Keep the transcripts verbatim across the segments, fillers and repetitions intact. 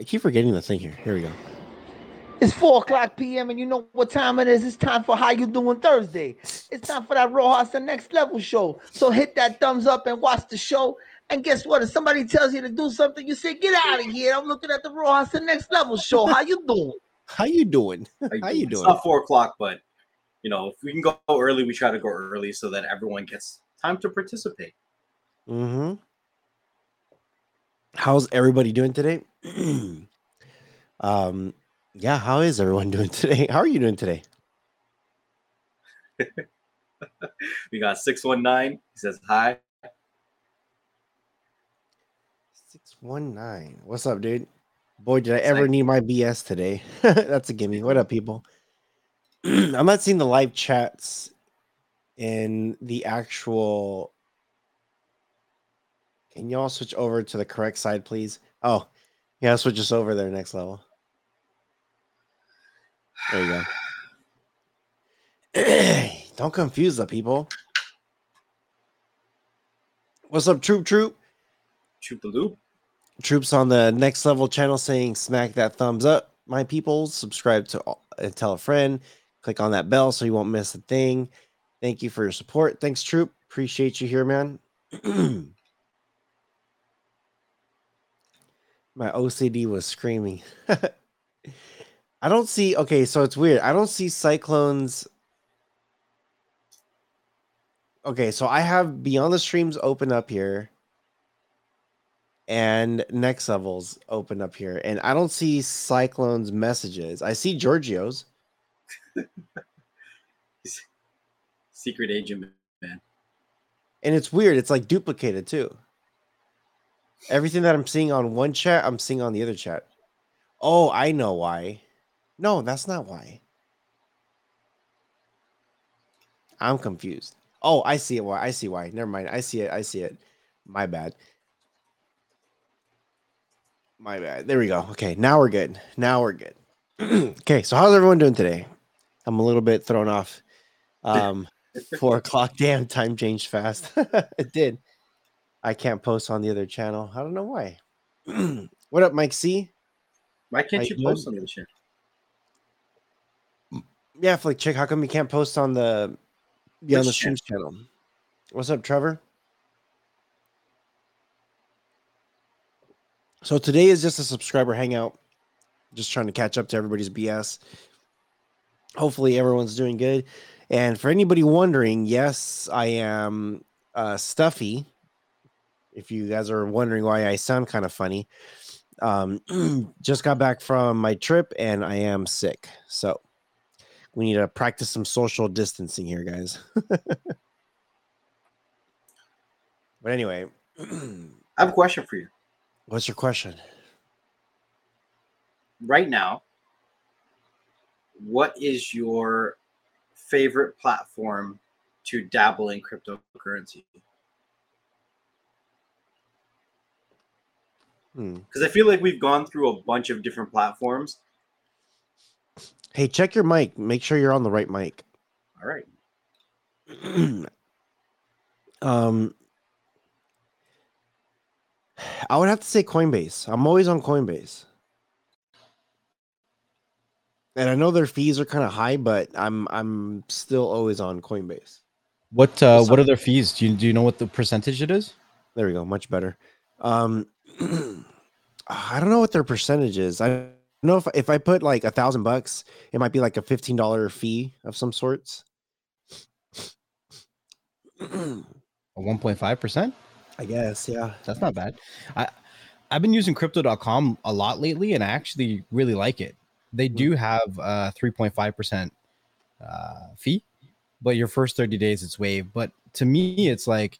I keep forgetting the thing here. Here we go. It's four o'clock p.m. and you know what time it is. It's time for How You Doing Thursday. It's time for that Rojas the Next Level show. So hit that thumbs up and watch the show. And guess what? If somebody tells you to do something, you say, get out of here. I'm looking at the Rojas the Next Level show. How you doing? How you doing? How you doing? How you doing? It's not four o'clock, but, you know, if we can go early, we try to go early so that everyone gets time to participate. Mm-hmm. How's everybody doing today? um. Yeah, how is everyone doing today? How are you doing today? We got six one nine. He says hi. six one nine. What's up, dude? Boy, did I ever need my B S today. That's a gimme. What up, people? I'm not seeing the live chats in the actual... Can y'all switch over to the correct side, please? Oh, yeah, switch us over there, Next Level. There you go. Don't confuse the people. What's up, Troop Troop? Troop the loop. Troops on the Next Level channel saying, smack that thumbs up, my people. Subscribe to all, and tell a friend. Click on that bell so you won't miss a thing. Thank you for your support. Thanks, Troop. Appreciate you here, man. My O C D was screaming. I don't see... Okay, so it's weird. I don't see cyclones... Okay, so I have Beyond the Streams open up here. And Next Levels open up here. And I don't see Cyclone's messages. I see Giorgio's. Secret agent, man. And it's weird. It's like duplicated, too. Everything that I'm seeing on one chat, I'm seeing on the other chat. Oh, I know why. No, that's not why. I'm confused. Oh, I see it. Why? I see why. Never mind. I see it. I see it. My bad. My bad. There we go. Okay, now we're good. Now we're good. Okay, so how's everyone doing today? I'm a little bit thrown off. Um, four o'clock. Damn, time changed fast. It did. I can't post on the other channel. I don't know why. What up, Mike C? Why can't you, you post on the other channel? Yeah, Flick Chick, how come you can't post on the Beyond the Streams channel? What's up, Trevor? So today is just a subscriber hangout. Just trying to catch up to everybody's B S. Hopefully everyone's doing good. And for anybody wondering, yes, I am uh, stuffy. If you guys are wondering why I sound kind of funny. Um, just got back from my trip and I am sick. So we need to practice some social distancing here, guys. But anyway, I have a question for you. What's your question? Right now, what is your favorite platform to dabble in cryptocurrency? Hmm. Because I feel like we've gone through a bunch of different platforms. Hey, check your mic. Make sure you're on the right mic. All right. um, I would have to say Coinbase. I'm always on Coinbase. And I know their fees are kind of high, but I'm I'm still always on Coinbase. What uh, what are their fees? Do you do you know what the percentage it is? There we go. Much better. Um, I don't know what their percentage is. I No, if if I put like a thousand bucks, it might be like a fifteen dollar fee of some sorts. A one point five percent, I guess. Yeah, that's not bad. I I've been using Crypto dot com a lot lately, and I actually really like it. They do have a three point five percent fee, but your first thirty days it's waived. But to me, it's like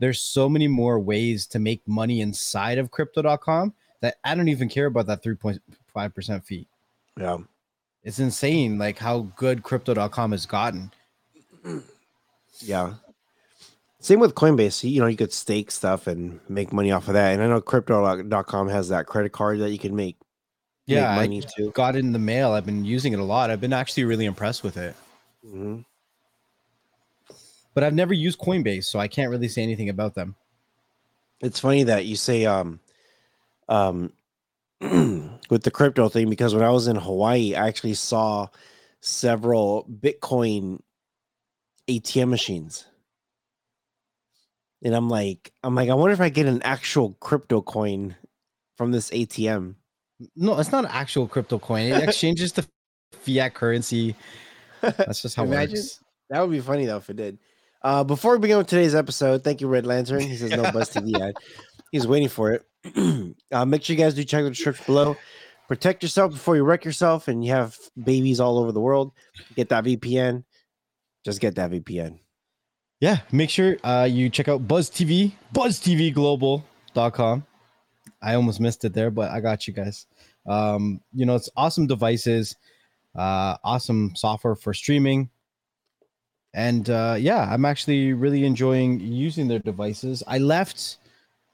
there's so many more ways to make money inside of Crypto dot com that I don't even care about that three point. five percent fee. Yeah. It's insane like how good crypto dot com has gotten. Yeah. Same with Coinbase, you know, you could stake stuff and make money off of that. And I know crypto dot com has that credit card that you can make yeah, make money I too. Got it in the mail. I've been using it a lot. I've been actually really impressed with it. Mm-hmm. But I've never used Coinbase, so I can't really say anything about them. It's funny that you say um um with the crypto thing, because when I was in Hawaii, I actually saw several Bitcoin A T M machines. And I'm like, I'm like, I wonder if I get an actual crypto coin from this A T M. No, it's not an actual crypto coin. It exchanges the fiat currency. That's just how Imagine. It works. That would be funny, though, if it did. Uh, before we begin with today's episode, thank you, Red Lantern. He says no BuzzTV ad. He's waiting for it. uh, make sure you guys do check the description below. Protect yourself before you wreck yourself and you have babies all over the world. Get that V P N. Just get that V P N. Yeah, make sure uh, you check out BuzzTV, Buzz T V Global dot com. I almost missed it there, but I got you guys. Um, you know, it's awesome devices, uh, awesome software for streaming. And uh, yeah, I'm actually really enjoying using their devices. I left,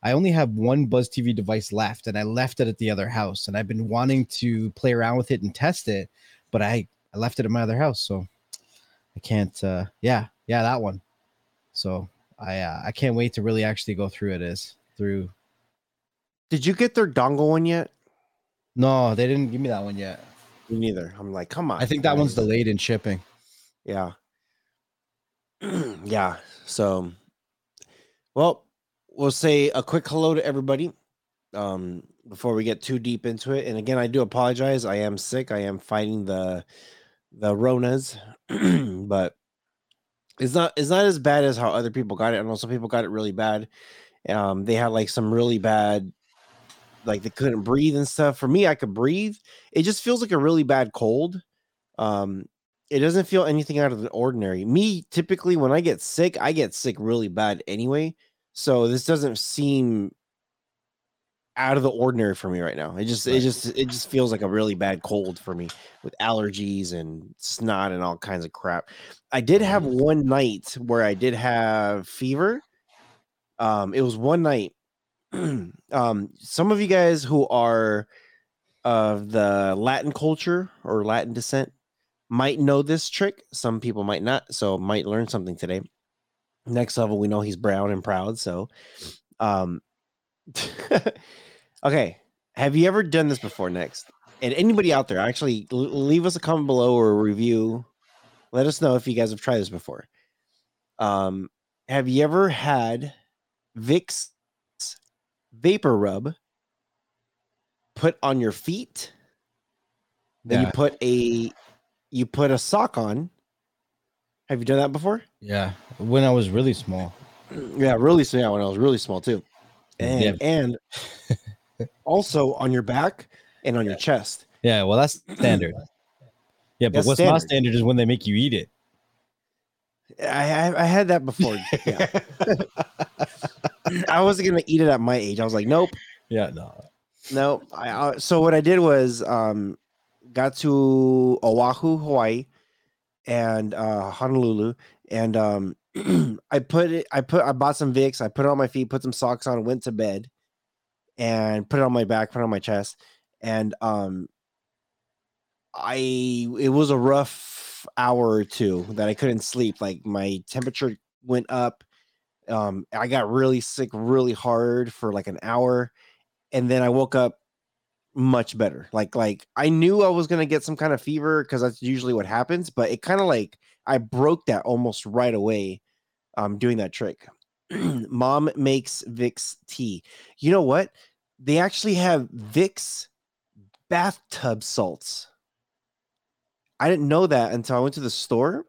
I only have one BuzzTV device left, and I left it at the other house. And I've been wanting to play around with it and test it, but I, I left it at my other house. So I can't, uh, yeah, yeah, that one. So I uh, I can't wait to really actually go through it is through. Did you get their dongle one yet? No, they didn't give me that one yet. Me neither. I'm like, come on. I think that one's delayed in shipping. Yeah. Yeah. So, well, we'll say a quick hello to everybody um, before we get too deep into it. And again, I do apologize. I am sick. I am fighting the the Ronas, but it's not it's not as bad as how other people got it. I know some people got it really bad. Um, they had like some really bad, like they couldn't breathe and stuff. For me, I could breathe. It just feels like a really bad cold. Um, It doesn't feel anything out of the ordinary. Me, typically, when I get sick, I get sick really bad anyway. So this doesn't seem out of the ordinary for me right now. It just, it just, it just feels like a really bad cold for me with allergies and snot and all kinds of crap. I did have one night where I did have fever. Um, it was one night. um, some of you guys who are of the Latin culture or Latin descent might know this trick. Some people might not, so might learn something today. Next level, we know he's brown and proud. So, um, okay. Have you ever done this before? Next, and anybody out there, actually l- leave us a comment below or a review. Let us know if you guys have tried this before. Um, have you ever had Vic's vapor rub put on your feet? Then yeah. you put a You put a sock on. Have you done that before? Yeah, when I was really small. Yeah, really small. Yeah, when I was really small too, and yeah. and also on your back and on yeah. your chest. Yeah, well, that's standard. Yeah, but that's what's standard. Not standard is when they make you eat it. I I, I had that before. Yeah. I wasn't gonna eat it at my age. I was like, nope. Yeah, no, no. I, I so what I did was um. got to Oahu, Hawaii, and uh, Honolulu, and um, I put it. I put. I bought some Vicks. I put it on my feet, put some socks on, went to bed, and put it on my back, put it on my chest, and um, I. It was a rough hour or two that I couldn't sleep. Like my temperature went up. Um, I got really sick, really hard for like an hour, and then I woke up much better. Like, like I knew I was going to get some kind of fever because that's usually what happens, but it kind of like I broke that almost right away um, doing that trick. Mom makes Vic's tea. You know what? They actually have Vic's bathtub salts. I didn't know that until I went to the store,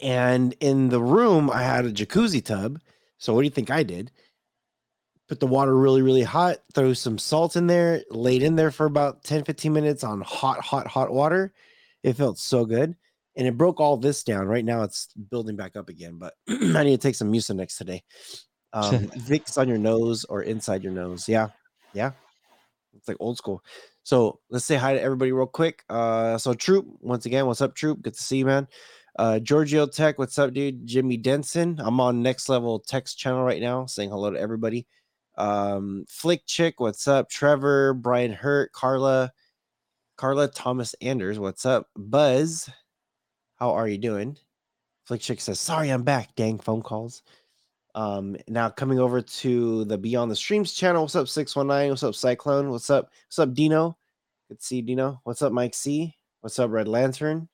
and in the room I had a jacuzzi tub. So what do you think I did? Put the water really, really hot, throw some salt in there, laid in there for about ten, fifteen minutes on hot, hot, hot water. It felt so good. And it broke all this down. Right now it's building back up again, but I need to take some Mucinex today. Um, Vicks on your nose or inside your nose. Yeah. Yeah. It's like old school. So let's say hi to everybody real quick. Uh, so Troop, once again, what's up, Troop? Good to see you, man. Uh, Giorgio Tech, what's up, dude? Jimmy Denson. I'm on Next Level Tech's channel right now, saying hello to everybody. Um, Flick Chick, what's up? Trevor, Brian Hurt, Carla, Carla Thomas Anders, what's up? Buzz, how are you doing? Flick Chick says, sorry, I'm back. Dang phone calls. Um, now coming over to the Beyond the Streams channel. What's up, six one nine? What's up, Cyclone? What's up? What's up, Dino? Good to see you, Dino. What's up, Mike C? What's up, Red Lantern?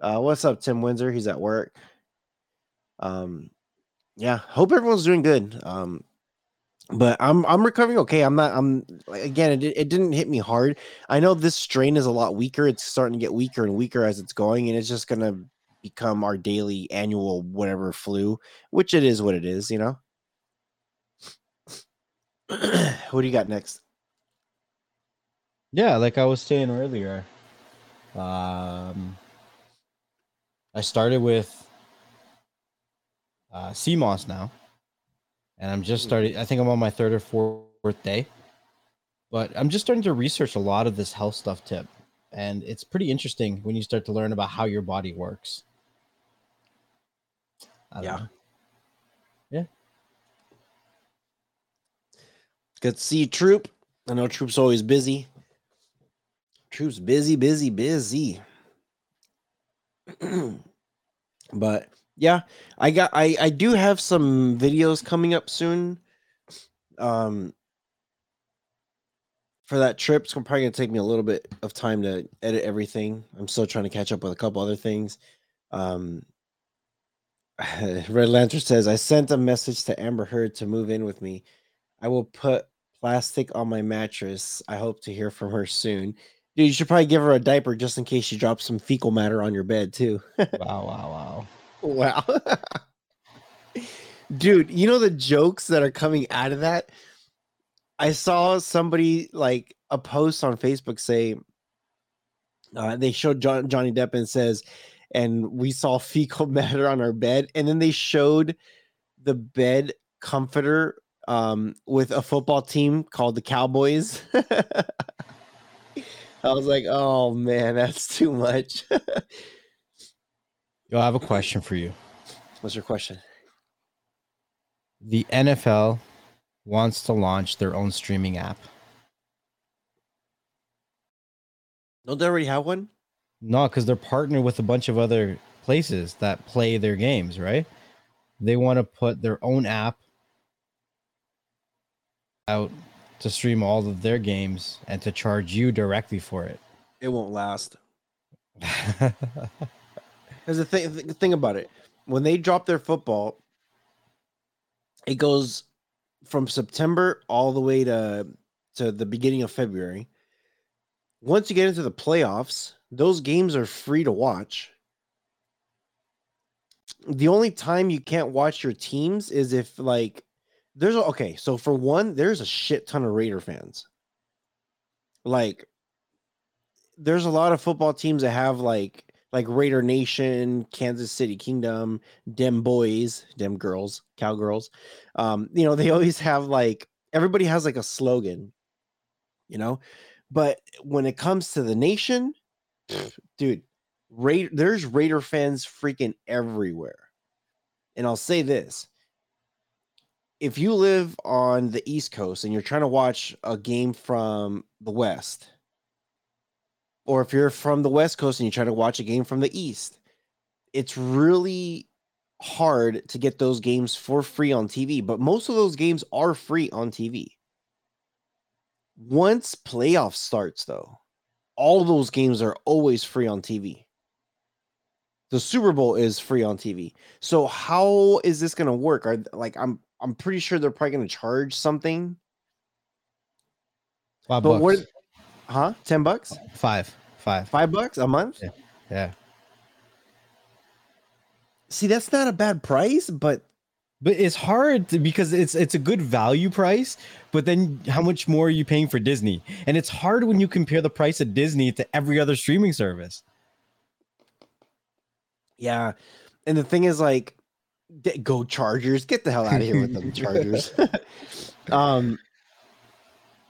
Uh, what's up, Tim Windsor? He's at work. Um, yeah, hope everyone's doing good. Um, but I'm I'm recovering okay. I'm not. I'm again. It it didn't hit me hard. I know this strain is a lot weaker. It's starting to get weaker and weaker as it's going, and it's just gonna become our daily annual whatever flu, which it is what it is, you know. What do you got next? Yeah, like I was saying earlier, um I started with uh C M O S now, and I'm just started, I think I'm on my third or fourth day, but I'm just starting to research a lot of this health stuff tip, and it's pretty interesting when you start to learn about how your body works. Yeah. Know. Yeah. Good to see you, Troop. I know Troop's always busy. Troop's busy, busy, busy. But yeah, I got, I, I do have some videos coming up soon. Um, For that trip, it's probably going to take me a little bit of time to edit everything. I'm still trying to catch up with a couple other things. Um, Red Lantern says, I sent a message to Amber Heard to move in with me. I will put plastic on my mattress. I hope to hear from her soon. Dude, you should probably give her a diaper just in case she drops some fecal matter on your bed, too. Wow, wow, wow. Wow. Dude, you know the jokes that are coming out of that? I saw somebody, like, a post on Facebook say, uh, they showed John, Johnny Depp and says, and we saw fecal matter on our bed. And then they showed the bed comforter um, with a football team called the Cowboys. I was like, oh, man, that's too much. Yo, I have a question for you. What's your question? The N F L wants to launch their own streaming app. Don't they already have one? No, because they're partnered with a bunch of other places that play their games, right? They want to put their own app out to stream all of their games and to charge you directly for it. It won't last. There's a thing, the thing about it. When they drop their football, it goes from September all the way to, to the beginning of February. Once you get into the playoffs, those games are free to watch. The only time you can't watch your teams is if, like, there's a, okay. So for one, there's a shit ton of Raider fans. Like, there's a lot of football teams that have like, like Raider Nation, Kansas City Kingdom, Dem Boys, Dem Girls, Cowgirls. Um, you know, they always have like, everybody has like a slogan, you know, but when it comes to the nation, dude, Raider, there's Raider fans freaking everywhere. And I'll say this. If you live on the East Coast and you're trying to watch a game from the West, or if you're from the West Coast and you try to watch a game from the East, it's really hard to get those games for free on T V. But most of those games are free on T V. Once playoff starts, though, all those games are always free on T V. The Super Bowl is free on T V. So how is this going to work? Are, like, I'm I'm pretty sure they're probably going to charge something. Five but bucks. What? Huh? Ten bucks? Five. Five. Five bucks a month? Yeah. Yeah. See, that's not a bad price, but but it's hard to, because it's it's a good value price, but then how much more are you paying for Disney? And it's hard when you compare the price of Disney to every other streaming service. Yeah. And the thing is, like, go Chargers. Get the hell out of here with them Chargers. um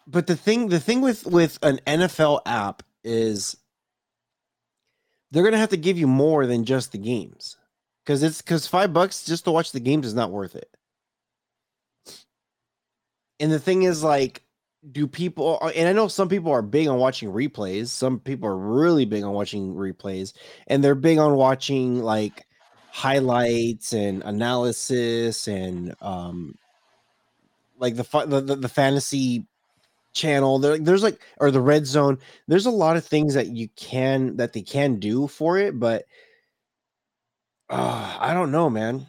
But the thing, the thing with, with an N F L app is they're going to have to give you more than just the games, because it's because five bucks just to watch the games is not worth it. And the thing is, like, do people, and I know some people are big on watching replays. Some people are really big on watching replays, and they're big on watching like highlights and analysis and um, like the, the the fantasy channel. There, there's like or the Red Zone. There's a lot of things that you can that they can do for it, but uh, I don't know, man.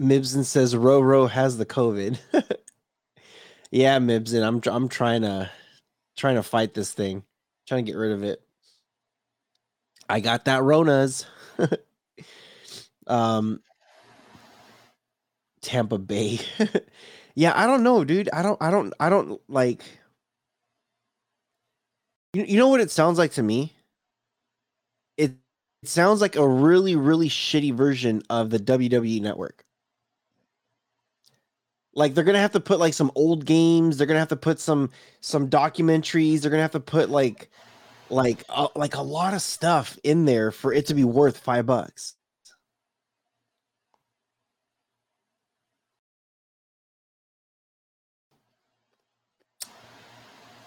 Mibson says Roro has the COVID. Yeah, Mibson, I'm I'm trying to trying to fight this thing, trying to get rid of it. I got that Rona's. um, Tampa Bay. Yeah, I don't know, dude. I don't. I don't. I don't like. You, you know what it sounds like to me? It it sounds like a really really shitty version of the W W E Network. Like they're gonna have to put like some old games. They're gonna have to put some some documentaries. They're gonna have to put like like uh, like a lot of stuff in there for it to be worth five bucks.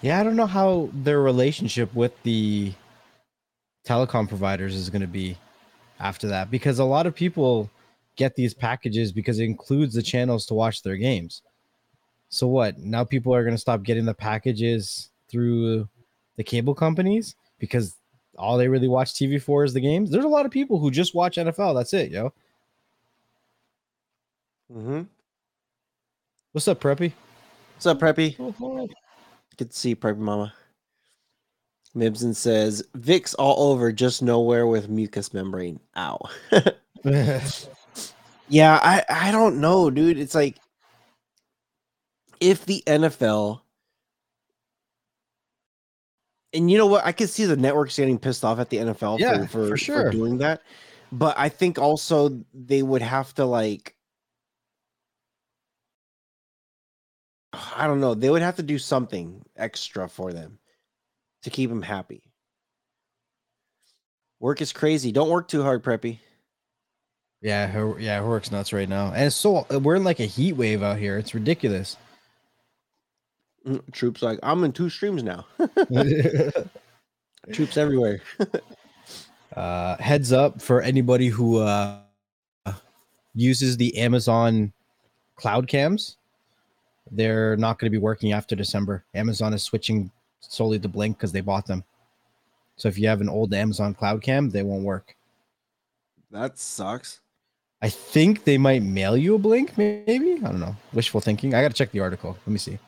Yeah, I don't know how their relationship with the telecom providers is gonna be after that, because a lot of people get these packages because it includes the channels to watch their games. So what? Now people are going to stop getting the packages through the cable companies because all they really watch T V for is the games. There's a lot of people who just watch N F L. That's it, yo. Mm-hmm. What's up, Preppy? What's up, Preppy? Oh, hi. Good to see you, Preppy Mama. Mibson says, Vic's all over, just nowhere with mucous membrane. Ow. Yeah, I, I don't know, dude. It's like if the N F L, and you know what, I could see the networks getting pissed off at the N F L yeah, for, for, for, sure. for doing that. But I think also they would have to like, I don't know. They would have to do something extra for them to keep them happy. Work is crazy. Don't work too hard, Preppy. Yeah, her, yeah, her work's nuts right now, and it's so we're in like a heat wave out here. It's ridiculous. Troops like I'm in two streams now. Troops everywhere. uh, heads up for anybody who uh, uses the Amazon Cloud Cams. They're not going to be working after December. Amazon is switching solely to Blink because they bought them. So if you have an old Amazon Cloud Cam, they won't work. That sucks. I think they might mail you a Blink, maybe? I don't know. Wishful thinking. I got to check the article. Let me see.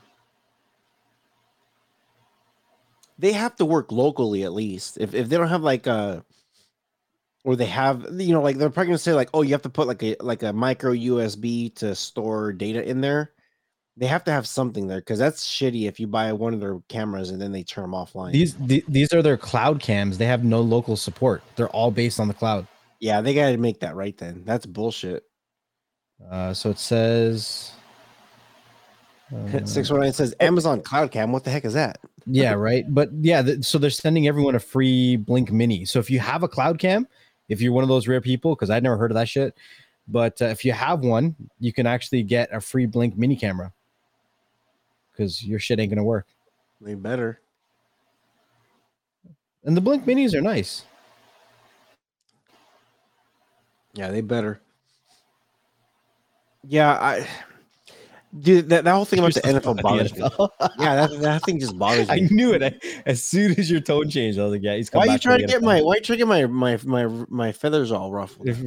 They have to work locally at least. If if they don't have like a, or they have, you know, like they're probably going to say like, oh, you have to put like a like a micro U S B to store data in there. They have to have something there because that's shitty if you buy one of their cameras and then they turn them offline. These th- These are their cloud cams. They have no local support. They're all based on the cloud. Yeah, they got to make that right then. That's bullshit. Uh, so it says... Uh, six one nine says, Amazon Cloud Cam, what the heck is that? Yeah, right? But yeah, th- so they're sending everyone a free Blink Mini. So if you have a Cloud Cam, if you're one of those rare people, because I'd never heard of that shit, but uh, if you have one, you can actually get a free Blink Mini camera. Because your shit ain't going to work. They better. And the Blink Minis are nice. Yeah, they better. Yeah, I dude that, that whole thing about the N F L bothers me. Yeah, that, that thing just bothers me. I knew it. I, as soon as your tone changed, I was like, "Yeah, he's coming." Why are you trying to get my? Why are you trying to get my my my my feathers all ruffled? That's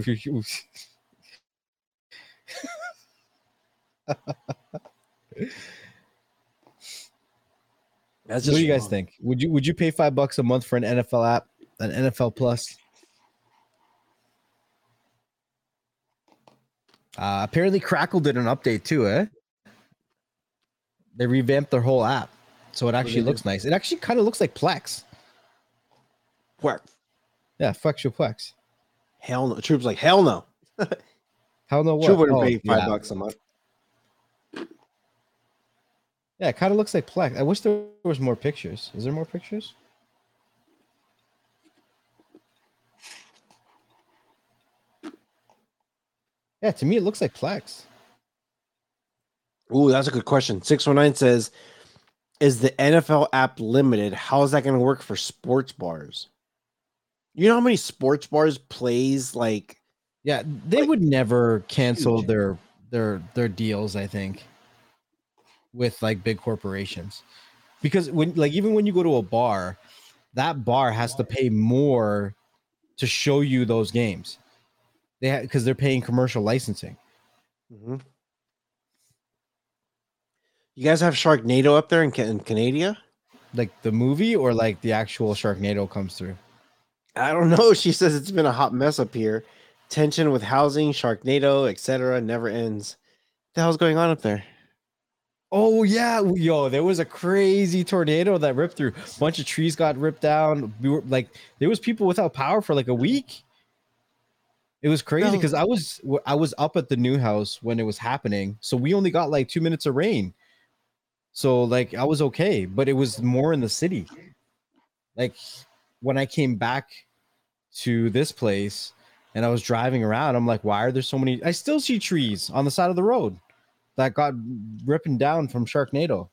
just. What do you guys wrong. think? Would you would you pay five bucks a month for an N F L app, an N F L Plus? Uh, apparently Crackle did an update too, eh? They revamped their whole app. So it actually looks nice. It actually kind of looks like Plex. Plex. Yeah, fuck your Plex. Hell no. Troop's like, hell no. Hell no what? Troop wouldn't oh, pay five yeah. bucks a month. Yeah, it kind of looks like Plex. I wish there was more pictures. Is there more pictures? Yeah, to me, it looks like Plex. Ooh, that's a good question. six one nine says, is the N F L app limited? How is that going to work for sports bars? You know how many sports bars plays like? Yeah, they like, would never cancel huge. their their their deals. I think with like big corporations, because when like even when you go to a bar, that bar has to pay more to show you those games. They have because they're paying commercial licensing. Mm-hmm. You guys have Sharknado up there in, in Canada? Like the movie or like the actual Sharknado comes through? I don't know. She says it's been a hot mess up here. Tension with housing, Sharknado, et cetera never ends. What the hell's going on up there? Oh, yeah. Yo, there was a crazy tornado that ripped through. A bunch of trees got ripped down. We were, like, there was people without power for like a week. It was crazy because no. I was I was up at the new house when it was happening. So we only got like two minutes of rain. So like I was okay, but it was more in the city. Like when I came back to this place and I was driving around, I'm like, why are there so many? I still see trees on the side of the road that got ripping down from Sharknado.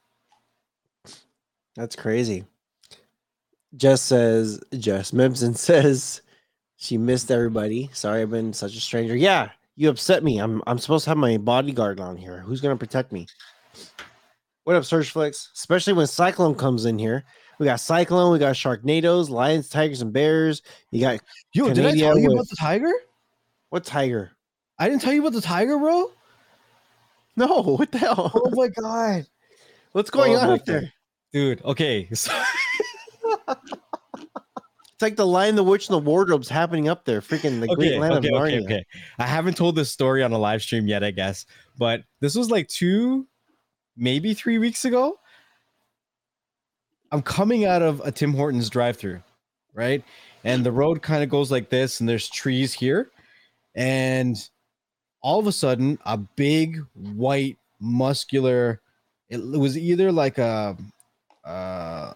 That's crazy. Jess says, Jess Mimson says she missed everybody. Sorry, I've been such a stranger. Yeah, you upset me. I'm I'm supposed to have my bodyguard on here. Who's gonna protect me? What up, SearchFlix? Especially when Cyclone comes in here. We got Cyclone, we got Sharknadoes, Lions, Tigers, and Bears. You got yo. Canada did I tell you with... about the tiger? What tiger? I didn't tell you about the tiger, bro. No, what the hell? Oh my god, what's going oh on up there, dude? Okay. It's like the Lion, the Witch, and the Wardrobe's happening up there. Freaking the okay, Great Land okay, of Narnia. Okay, okay. I haven't told this story on a live stream yet, I guess. But this was like two, maybe three weeks ago. I'm coming out of a Tim Hortons drive-thru, right? And the road kind of goes like this, and there's trees here. And all of a sudden, a big, white, muscular... It was either like a... Uh,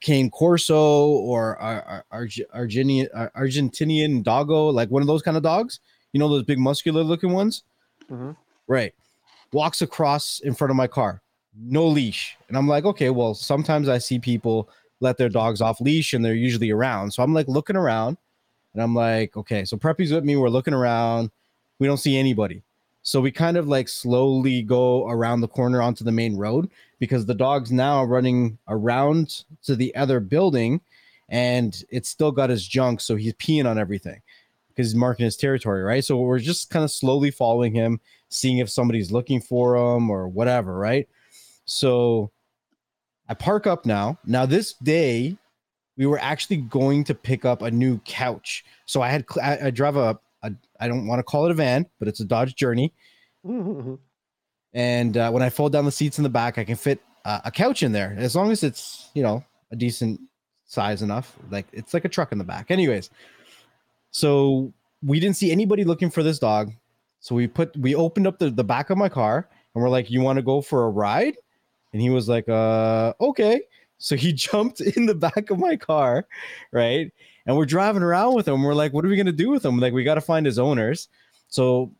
Cane Corso or Ar- Ar- Ar- Argentinian, Ar- Argentinian doggo, like one of those kind of dogs, you know, those big muscular looking ones, mm-hmm. right? Walks across in front of my car, no leash. And I'm like, okay, well, sometimes I see people let their dogs off leash and they're usually around. So I'm like looking around and I'm like, okay, so Preppy's with me. We're looking around. We don't see anybody. So we kind of like slowly go around the corner onto the main road because the dog's now running around to the other building and it's still got his junk. So he's peeing on everything because he's marking his territory, right? So we're just kind of slowly following him, seeing if somebody's looking for him or whatever, right? So I park up now. Now this day, we were actually going to pick up a new couch. So I had, I, I drive a, a, I don't want to call it a van, but it's a Dodge Journey. Mm-hmm. And uh, when I fold down the seats in the back, I can fit uh, a couch in there. As long as it's, you know, a decent size enough. Like it's like a truck in the back. Anyways, so we didn't see anybody looking for this dog. So we put, we opened up the, the back of my car and we're like, you want to go for a ride? And he was like, uh, okay. So he jumped in the back of my car, right? And we're driving around with him. We're like, what are we going to do with him? Like, we got to find his owners. So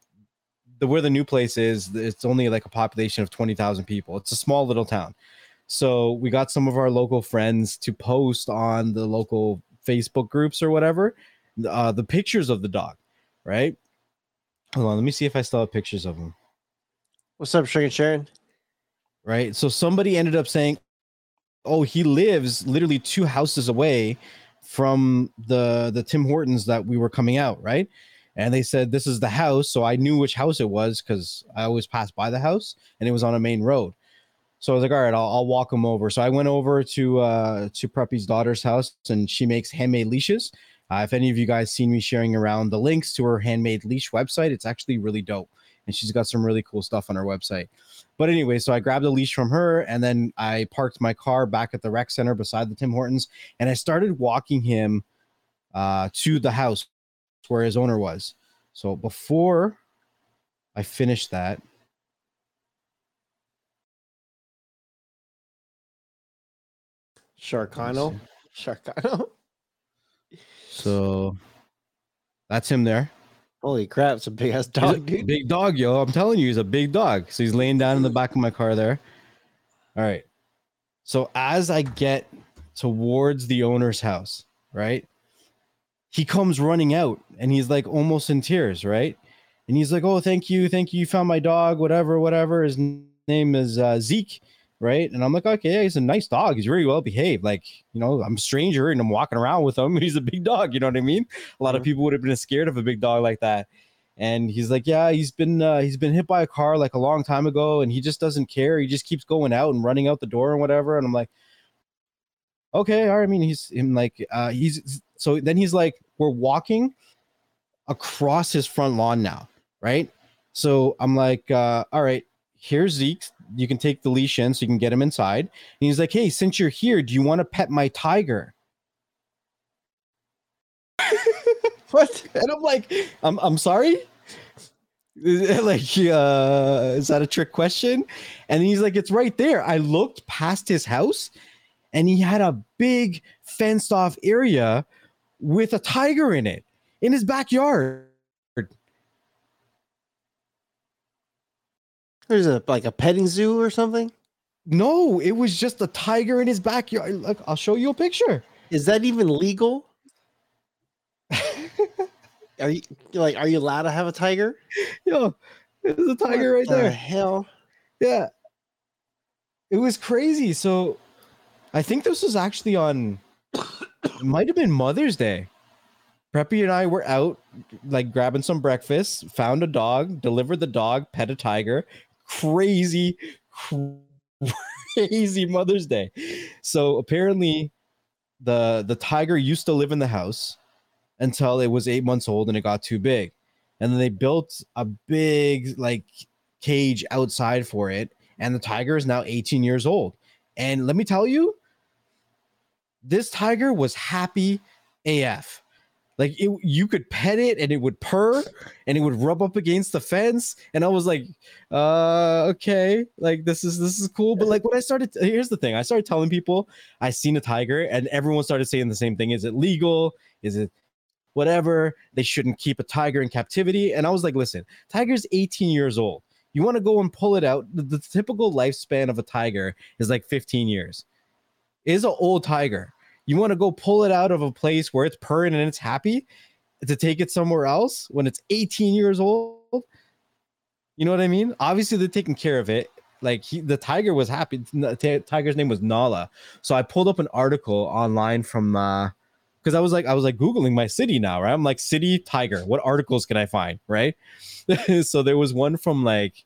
the where the new place is, it's only like a population of twenty thousand people. It's a small little town. So we got some of our local friends to post on the local Facebook groups or whatever, uh, the pictures of the dog, right? Hold on. Let me see if I still have pictures of him. What's up, Sugar Sharon? Right. So somebody ended up saying, oh, he lives literally two houses away from the, the Tim Hortons that we were coming out, right? And they said, this is the house. So I knew which house it was because I always passed by the house and it was on a main road. So I was like, all right, I'll, I'll walk him over. So I went over to uh, to Preppy's daughter's house and she makes handmade leashes. Uh, if any of you guys seen me sharing around the links to her handmade leash website, it's actually really dope. And she's got some really cool stuff on her website. But anyway, so I grabbed a leash from her and then I parked my car back at the rec center beside the Tim Hortons. And I started walking him uh, to the house where his owner was. So before I finished that. Sharknado. Sharknado. So that's him there. Holy crap, it's a big ass dog, dude. Big dog, yo. I'm telling you, he's a big dog. So he's laying down in the back of my car there. All right. So as I get towards the owner's house, right? he comes running out and he's like almost in tears, right? And he's like, oh, thank you. Thank you. You found my dog, whatever, whatever. His name is uh, Zeke, right? And I'm like, okay, yeah, he's a nice dog. He's really well behaved. Like, you know, I'm a stranger and I'm walking around with him. He's a big dog. You know what I mean? A lot mm-hmm. of people would have been scared of a big dog like that. And he's like, yeah, he's been uh, he's been hit by a car like a long time ago. And he just doesn't care. He just keeps going out and running out the door and whatever. And I'm like, okay, all right. I mean, he's him like uh, he's so then he's like, we're walking across his front lawn now, right? So I'm like, uh, all right, here's Zeke. You can take the leash in so you can get him inside. And he's like, hey, since you're here, do you want to pet my tiger? What? And I'm like, I'm I'm sorry? Like, uh, is that a trick question? And he's like, it's right there. I looked past his house and he had a big fenced off area with a tiger in it, in his backyard. There's a like a petting zoo or something? No, it was just a tiger in his backyard. Look, I'll show you a picture. Is that even legal? Are you like, are you allowed to have a tiger? Yo, there's a tiger what right the there. Hell, yeah. It was crazy. So, I think this was actually on. It might have been Mother's Day. Preppy and I were out, like grabbing some breakfast. Found a dog, delivered the dog, pet a tiger. Crazy, crazy Mother's Day. So apparently, the the tiger used to live in the house until it was eight months old and it got too big. And then they built a big like cage outside for it. And the tiger is now eighteen years old. And let me tell you, this tiger was happy A F. Like it, you could pet it and it would purr and it would rub up against the fence. And I was like, uh, okay, like this is, this is cool. But like when I started, here's the thing. I started telling people I seen a tiger and everyone started saying the same thing. Is it legal? Is it whatever? They shouldn't keep a tiger in captivity. And I was like, listen, tiger's eighteen years old. You want to go and pull it out. The, the typical lifespan of a tiger is like fifteen years. It is an old tiger. You want to go pull it out of a place where it's purring and it's happy to take it somewhere else when it's eighteen years old? You know what I mean? Obviously, they're taking care of it. Like he, the tiger was happy. The tiger's name was Nala. So I pulled up an article online from uh, because I was like, I was like Googling my city now, right? I'm like, city tiger. What articles can I find, right? So there was one from like,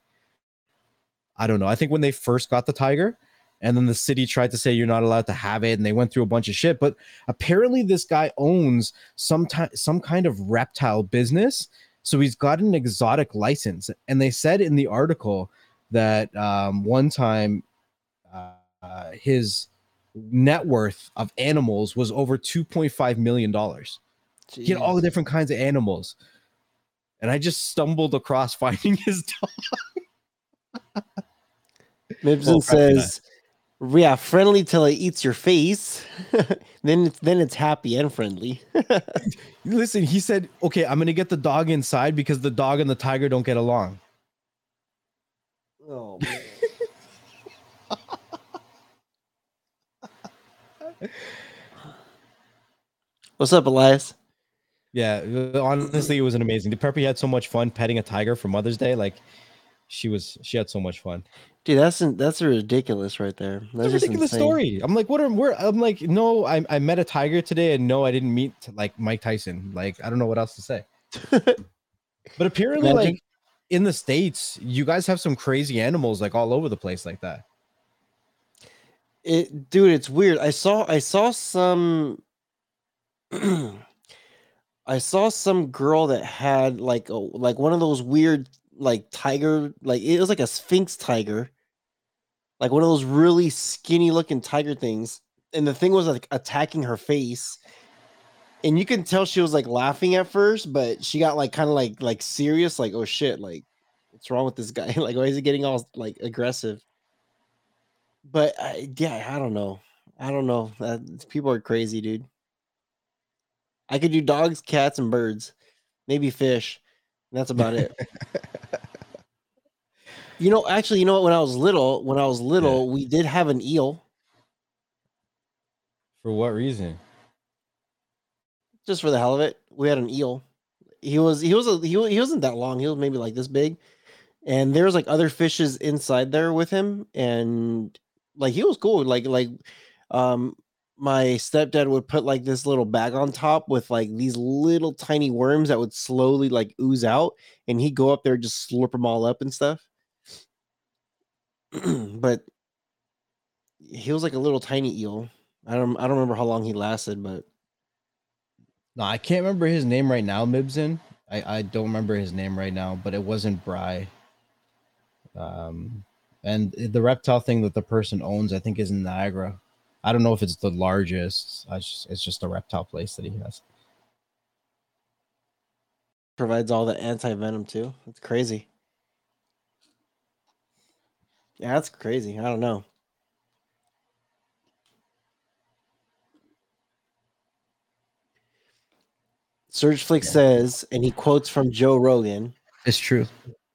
I don't know. I think when they first got the tiger. And then the city tried to say you're not allowed to have it. And they went through a bunch of shit. But apparently this guy owns some, t- some kind of reptile business. So he's got an exotic license. And they said in the article that um, one time uh, his net worth of animals was over two point five million dollars. Jeez. He had all the different kinds of animals. And I just stumbled across finding his dog. Mibson says... Yeah, friendly till it eats your face. then, it's, then it's happy and friendly. Listen, he said, okay, I'm going to get the dog inside because the dog and the tiger don't get along. Oh, man. What's up, Elias? Yeah, honestly, it was an amazing. The Preppy had so much fun petting a tiger for Mother's Day. Like, she was, she had so much fun. Dude, that's that's ridiculous right there. That's a ridiculous insane. Story. I'm like, what are we? I'm like, no, I I met a tiger today, and no, I didn't meet like Mike Tyson. Like, I don't know what else to say. But apparently, Imagine. like in the States, you guys have some crazy animals like all over the place like that. It, dude, it's weird. I saw I saw some I saw some girl that had like a, like one of those weird like tiger, like it was like a Sphinx tiger. Like one of those really skinny looking tiger things. And the thing was like attacking her face. And you can tell she was like laughing at first, but she got like kind of like like serious, like, oh shit, like what's wrong with this guy? Like, why is he getting all like aggressive? But I, yeah, I don't know. I don't know. Uh, people are crazy, dude. I could do dogs, cats, and birds, maybe fish. That's about it. You know, actually, you know what? When I was little, when I was little, yeah. we did have an eel. For what reason? just for the hell of it, we had an eel. He was he was a, he he wasn't that long. He was maybe like this big, and there was like other fishes inside there with him, and like he was cool. Like like, um, my stepdad would put like this little bag on top with like these little tiny worms that would slowly like ooze out, and he'd go up there and just slurp them all up and stuff. But he was like a little tiny eel. I don't I don't remember how long he lasted, but. No, I can't remember his name right now, Mibson. I, I don't remember his name right now, but it wasn't Bry. Um, and the reptile thing that the person owns, I think, is in Niagara. I don't know if it's the largest. I just, it's just a reptile place that he has. Provides all the anti-venom, too. That's crazy. Yeah, that's crazy. I don't know. Surgeflick yeah. says, and he quotes from Joe Rogan. It's true.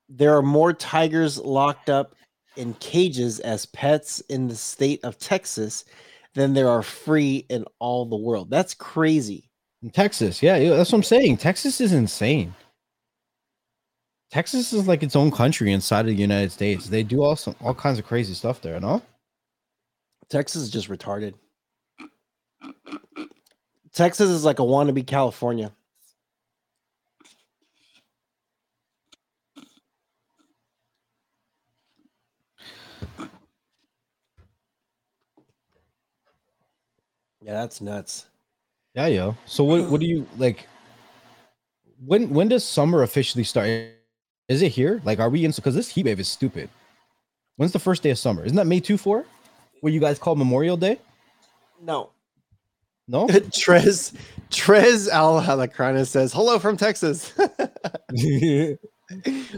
There are more tigers locked up in cages as pets in the state of Texas than there are free in all the world. That's crazy. In Texas, yeah, that's what I'm saying. Texas is insane. Texas is like its own country inside of the United States. They do all some, all kinds of crazy stuff there, no? Texas is just retarded. Texas is like a wannabe California. Yeah, that's nuts. Yeah, yo. So what what do you like when when does summer officially start? Is it here? Like, are we in, because this heat wave is stupid. When's the first day of summer? Isn't that May twenty-fourth? What you guys call Memorial Day? No. No? Trez Trez Al Halacrana says, hello from Texas.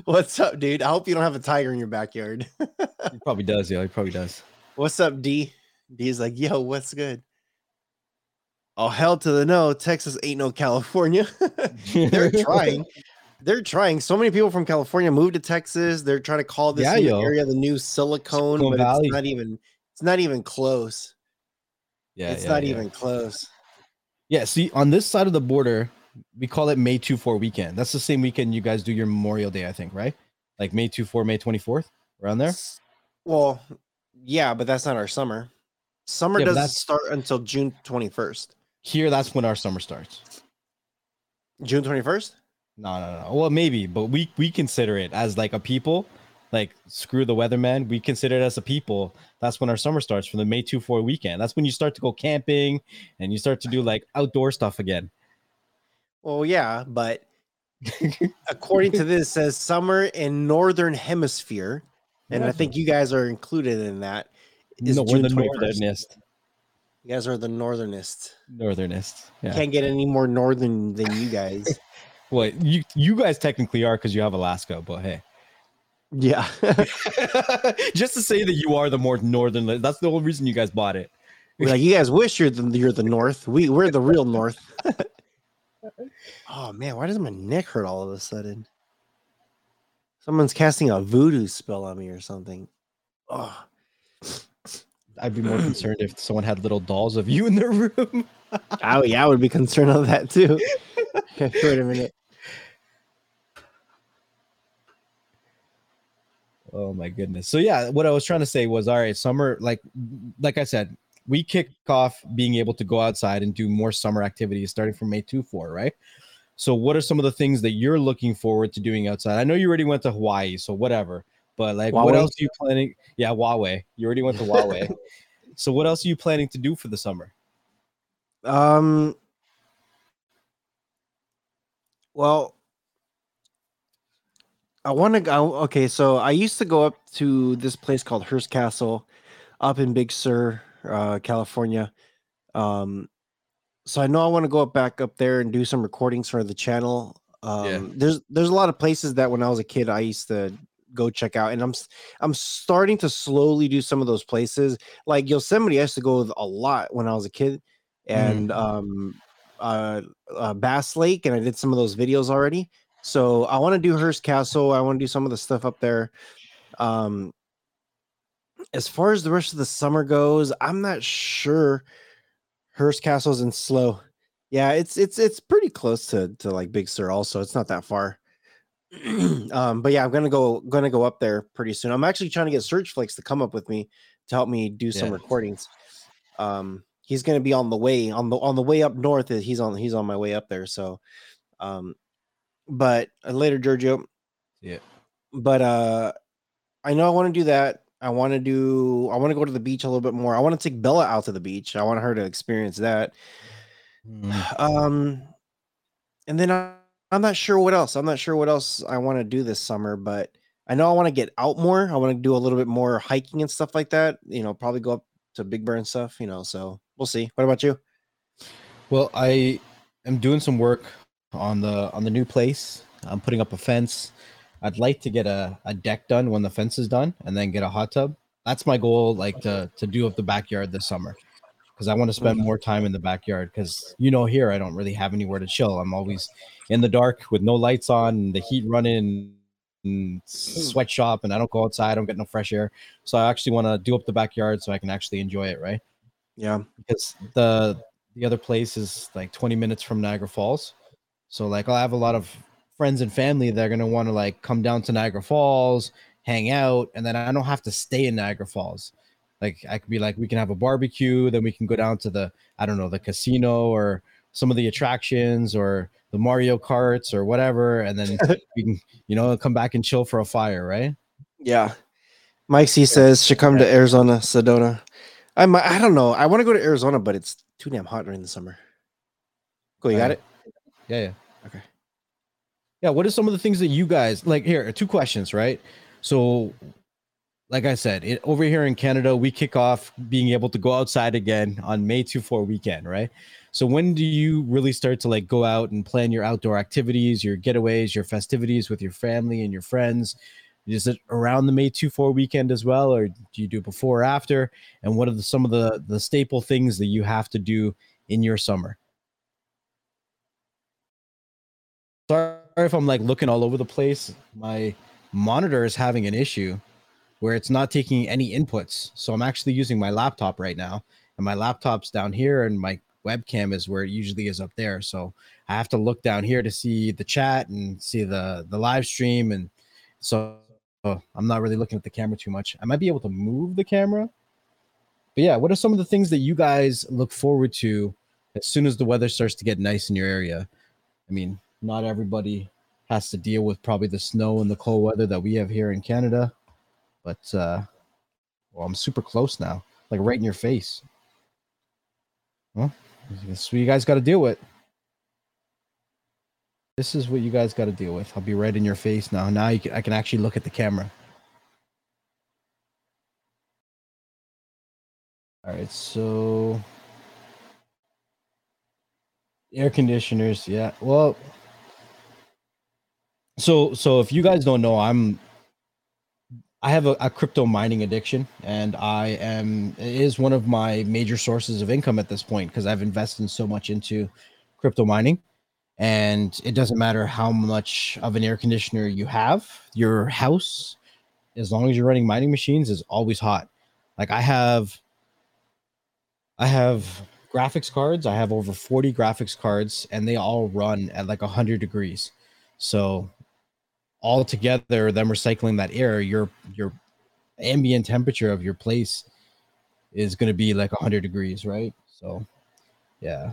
What's up, dude? I hope you don't have a tiger in your backyard. He probably does, yeah. He probably does. What's up, D? D's like, yo, what's good? Oh, hell to the no. Texas ain't no California. They're trying. They're trying. So many people from California moved to Texas. They're trying to call this yeah, new area the new Silicon, Silicon but Valley. It's not even it's not even close. Yeah, it's yeah, not yeah. even close. Yeah, see, on this side of the border, we call it May twenty-fourth weekend. That's the same weekend you guys do your Memorial Day, I think, right? Like May twenty-fourth, May twenty-fourth, around there? Well, yeah, but that's not our summer. Summer yeah, doesn't start until June twenty-first. Here, that's when our summer starts. June twenty-first? No, no, no. Well, maybe, but we, we consider it as like a people. Like, screw the weatherman. We consider it as a people. That's when our summer starts, from the May twenty-fourth weekend. That's when you start to go camping and you start to do, like, outdoor stuff again. Well, yeah, but according to this, it says summer in Northern Hemisphere, and I think you guys are included in that. Is no, June we're the twenty-first. Northernist. You guys are the Northernist. Northernist. Yeah. Can't get any more northern than you guys. Well, you, you guys technically are because you have Alaska, but hey. Yeah. Just to say that you are the more northern. That's the whole reason you guys bought it. We're like, you guys wish you're the you're the north. We we're the real north. Oh man, why does my neck hurt all of a sudden? Someone's casting a voodoo spell on me or something. Oh. I'd be more concerned if someone had little dolls of you in their room. Oh yeah, I would be concerned on that too. Wait a minute. Oh my goodness. So yeah, what I was trying to say was, all right, summer, like, like I said, we kick off being able to go outside and do more summer activities starting from May twenty-fourth, right? So what are some of the things that you're looking forward to doing outside? I know you already went to Hawaii, so whatever, but like, Huawei. What else are you planning? Yeah. Huawei. You already went to Huawei. So what else are you planning to do for the summer? Um, well, I want to go. Okay, so I used to go up to this place called Hearst Castle up in Big Sur, uh, California. Um, so I know I want to go up back up there and do some recordings for the channel. Um, yeah. There's there's a lot of places that when I was a kid I used to go check out, and I'm I'm starting to slowly do some of those places. Like Yosemite, I used to go a lot when I was a kid, and mm. um, uh, uh, Bass Lake, and I did some of those videos already. So I want to do Hearst Castle. I want to do some of the stuff up there. Um, as far as the rest of the summer goes, I'm not sure. Hearst Castle's in slow. Yeah, it's it's it's pretty close to to like Big Sur. Also, it's not that far. um, but yeah, I'm gonna go gonna go up there pretty soon. I'm actually trying to get Surgeflix to come up with me to help me do some yeah. recordings. Um, he's gonna be on the way on the on the way up north. He's on he's on my way up there. So, um, but uh, later, Giorgio. Yeah. But uh, I know I want to do that. I want to do. I want to go to the beach a little bit more. I want to take Bella out to the beach. I want her to experience that. Mm. Um, and then I, I'm not sure what else. I'm not sure what else I want to do this summer, but I know I want to get out more. I want to do a little bit more hiking and stuff like that. You know, probably go up to Big Bear and stuff. You know, so we'll see. What about you? Well, I am doing some work on the on the new place. I'm putting up a fence. I'd like to get a, a deck done when the fence is done and then get a hot tub. That's my goal, like to, to do up the backyard this summer because I want to spend more time in the backyard because, you know, here I don't really have anywhere to chill. I'm always in the dark with no lights on, and the heat running, and sweatshop, and I don't go outside. I don't get no fresh air. So I actually want to do up the backyard so I can actually enjoy it, right? Yeah. Because the the other place is like twenty minutes from Niagara Falls. So like I'll have a lot of friends and family that are going to want to like come down to Niagara Falls, hang out, and then I don't have to stay in Niagara Falls. Like I could be like, we can have a barbecue, then we can go down to the, I don't know, the casino or some of the attractions or the Mario Karts or whatever, and then we can, you know, come back and chill for a fire, right? Yeah. Mike C says should come to Arizona, Sedona. I'm, I don't know. I want to go to Arizona, but it's too damn hot during the summer. Cool, you got uh, it? Yeah, yeah. Okay. Yeah, what are some of the things that you guys like? Here, two questions, right? So, like I said, it, over here in Canada, we kick off being able to go outside again on May twenty-fourth weekend, right? So, when do you really start to like go out and plan your outdoor activities, your getaways, your festivities with your family and your friends? Is it around the May twenty-fourth weekend as well, or do you do it before or after? And what are the, some of the the staple things that you have to do in your summer? Sorry if I'm like looking all over the place. My monitor is having an issue where it's not taking any inputs. So I'm actually using my laptop right now, and my laptop's down here and my webcam is where it usually is up there. So I have to look down here to see the chat and see the, the live stream. And so oh, I'm not really looking at the camera too much. I might be able to move the camera, but yeah. What are some of the things that you guys look forward to as soon as the weather starts to get nice in your area? I mean, not everybody has to deal with probably the snow and the cold weather that we have here in Canada, but uh, well, I'm super close now, like right in your face. Well, this is what you guys got to deal with. This is what you guys got to deal with. I'll be right in your face now. Now you can, I can actually look at the camera. All right, so air conditioners, yeah. Well. So, so if you guys don't know, I'm, I have a, a crypto mining addiction, and I am, it is one of my major sources of income at this point, because I've invested so much into crypto mining, and it doesn't matter how much of an air conditioner you have, your house, as long as you're running mining machines, is always hot. Like I have, I have graphics cards. I have over forty graphics cards, and they all run at like a hundred degrees. So all together, them recycling that air, your your ambient temperature of your place is going to be like one hundred degrees, right? So yeah.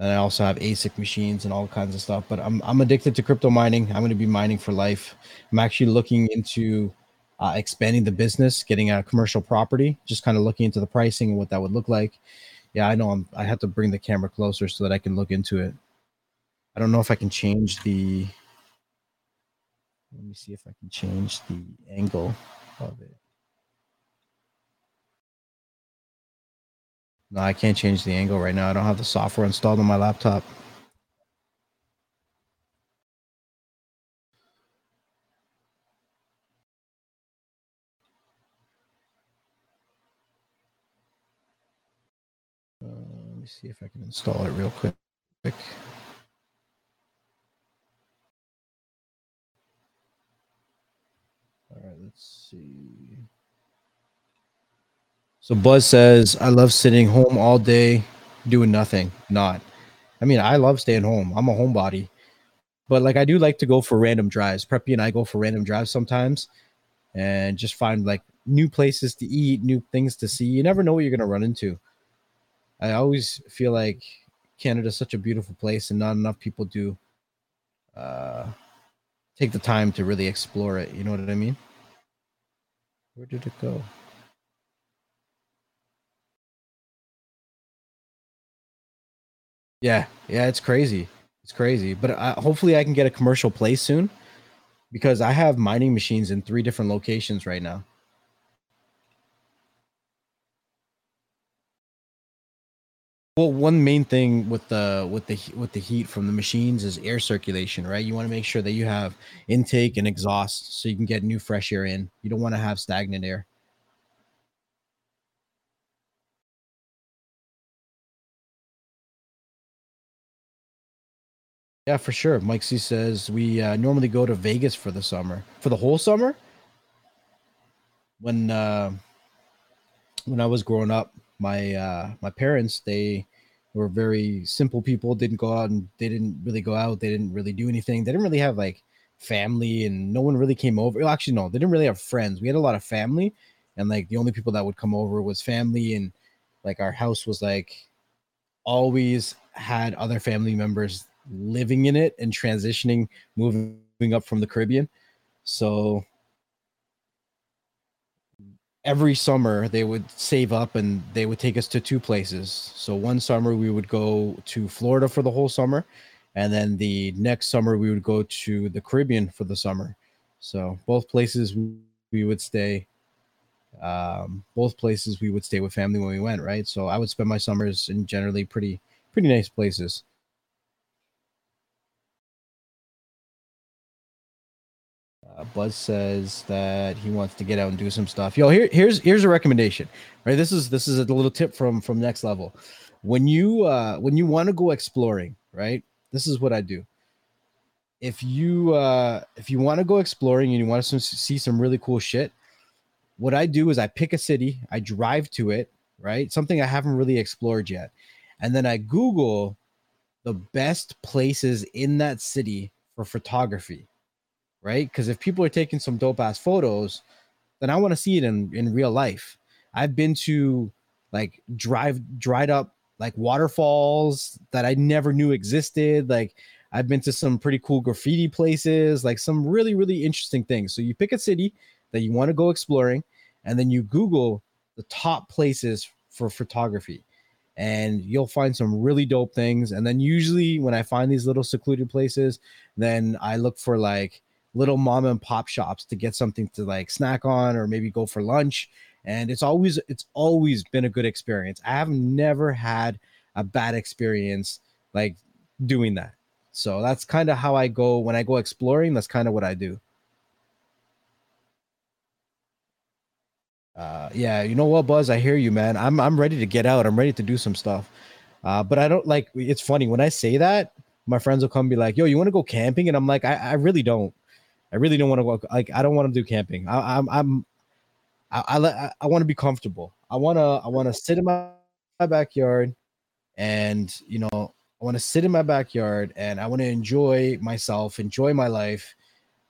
And I also have A S I C machines and all kinds of stuff, but I'm I'm addicted to crypto mining. I'm going to be mining for life. I'm actually looking into uh, expanding the business, getting a commercial property, just kind of looking into the pricing and what that would look like. Yeah, I know I'm, I have to bring the camera closer so that I can look into it. I don't know if I can change the, let me see if I can change the angle of it. No, I can't change the angle right now. I don't have the software installed on my laptop. Uh, let me see if I can install it real quick. All right, let's see. So Buzz says, I love sitting home all day doing nothing. Not. I mean, I love staying home. I'm a homebody. But like, I do like to go for random drives. Preppy and I go for random drives sometimes and just find like new places to eat, new things to see. You never know what you're going to run into. I always feel like Canada is such a beautiful place and not enough people do uh, take the time to really explore it. You know what I mean? Where did it go? Yeah, yeah, it's crazy. It's crazy. But I, hopefully I can get a commercial place soon because I have mining machines in three different locations right now. Well, one main thing with the with the with the heat from the machines is air circulation, right? You want to make sure that you have intake and exhaust so you can get new fresh air in. You don't want to have stagnant air. Yeah, for sure. Mike C says we uh, normally go to Vegas for the summer, for the whole summer. When uh, when I was growing up, my uh my parents, they were very simple people, didn't go out and they didn't really go out they didn't really do anything. They didn't really have like family and no one really came over. Well, actually no, they didn't really have friends. We had a lot of family and like the only people that would come over was family, and like our house was like always had other family members living in it and transitioning, moving up from the Caribbean. So every summer they would save up and they would take us to two places. So one summer we would go to Florida for the whole summer. And then the next summer we would go to the Caribbean for the summer. So both places we would stay, um, both places we would stay with family when we went, right? So I would spend my summers in generally pretty, pretty nice places. Uh, Buzz says that he wants to get out and do some stuff. Yo, here, here's here's a recommendation, right? This is this is a little tip from from Next Level. When you uh, when you want to go exploring, right? This is what I do. If you uh, if you want to go exploring and you want to see some really cool shit, what I do is I pick a city, I drive to it, right? Something I haven't really explored yet, and then I Google the best places in that city for photography. Right? Because if people are taking some dope ass photos, then I want to see it in, in real life. I've been to like drive dried up like waterfalls that I never knew existed. Like I've been to some pretty cool graffiti places, like some really, really interesting things. So you pick a city that you want to go exploring and then you Google the top places for photography and you'll find some really dope things. And then usually when I find these little secluded places, then I look for like little mom and pop shops to get something to like snack on or maybe go for lunch. And it's always, it's always been a good experience. I have never had a bad experience like doing that. So that's kind of how I go when I go exploring. That's kind of what I do. Uh, yeah. You know what, Buzz, I hear you, man. I'm, I'm ready to get out. I'm ready to do some stuff. Uh, but I don't like, it's funny when I say that, my friends will come and be like, yo, you want to go camping? And I'm like, I, I really don't. I really don't want to walk. Like, I don't want to do camping. I, I'm, I'm, I, I, I want to be comfortable. I want to, I want to sit in my, my backyard and, you know, I want to sit in my backyard and I want to enjoy myself, enjoy my life.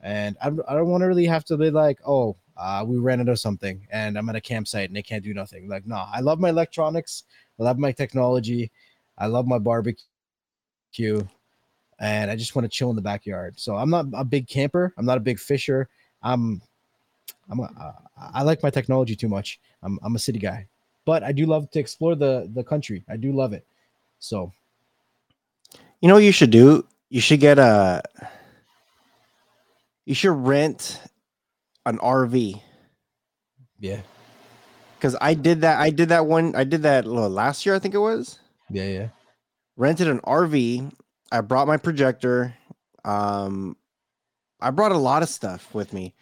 And I, I don't want to really have to be like, oh, uh, we ran into something and I'm at a campsite and they can't do nothing. Like, no, nah, I love my electronics. I love my technology. I love my barbecue. And I just want to chill in the backyard. So I'm not a big camper. I'm not a big fisher. I'm, I'm, a, I like my technology too much. I'm, I'm a city guy, but I do love to explore the the country. I do love it. So, you know, what you should do. You should get a. You should rent an R V. Yeah. Because I did that. I did that one. I did that last year. I think it was. Yeah, yeah. Rented an R V. I brought my projector. Um, I brought a lot of stuff with me.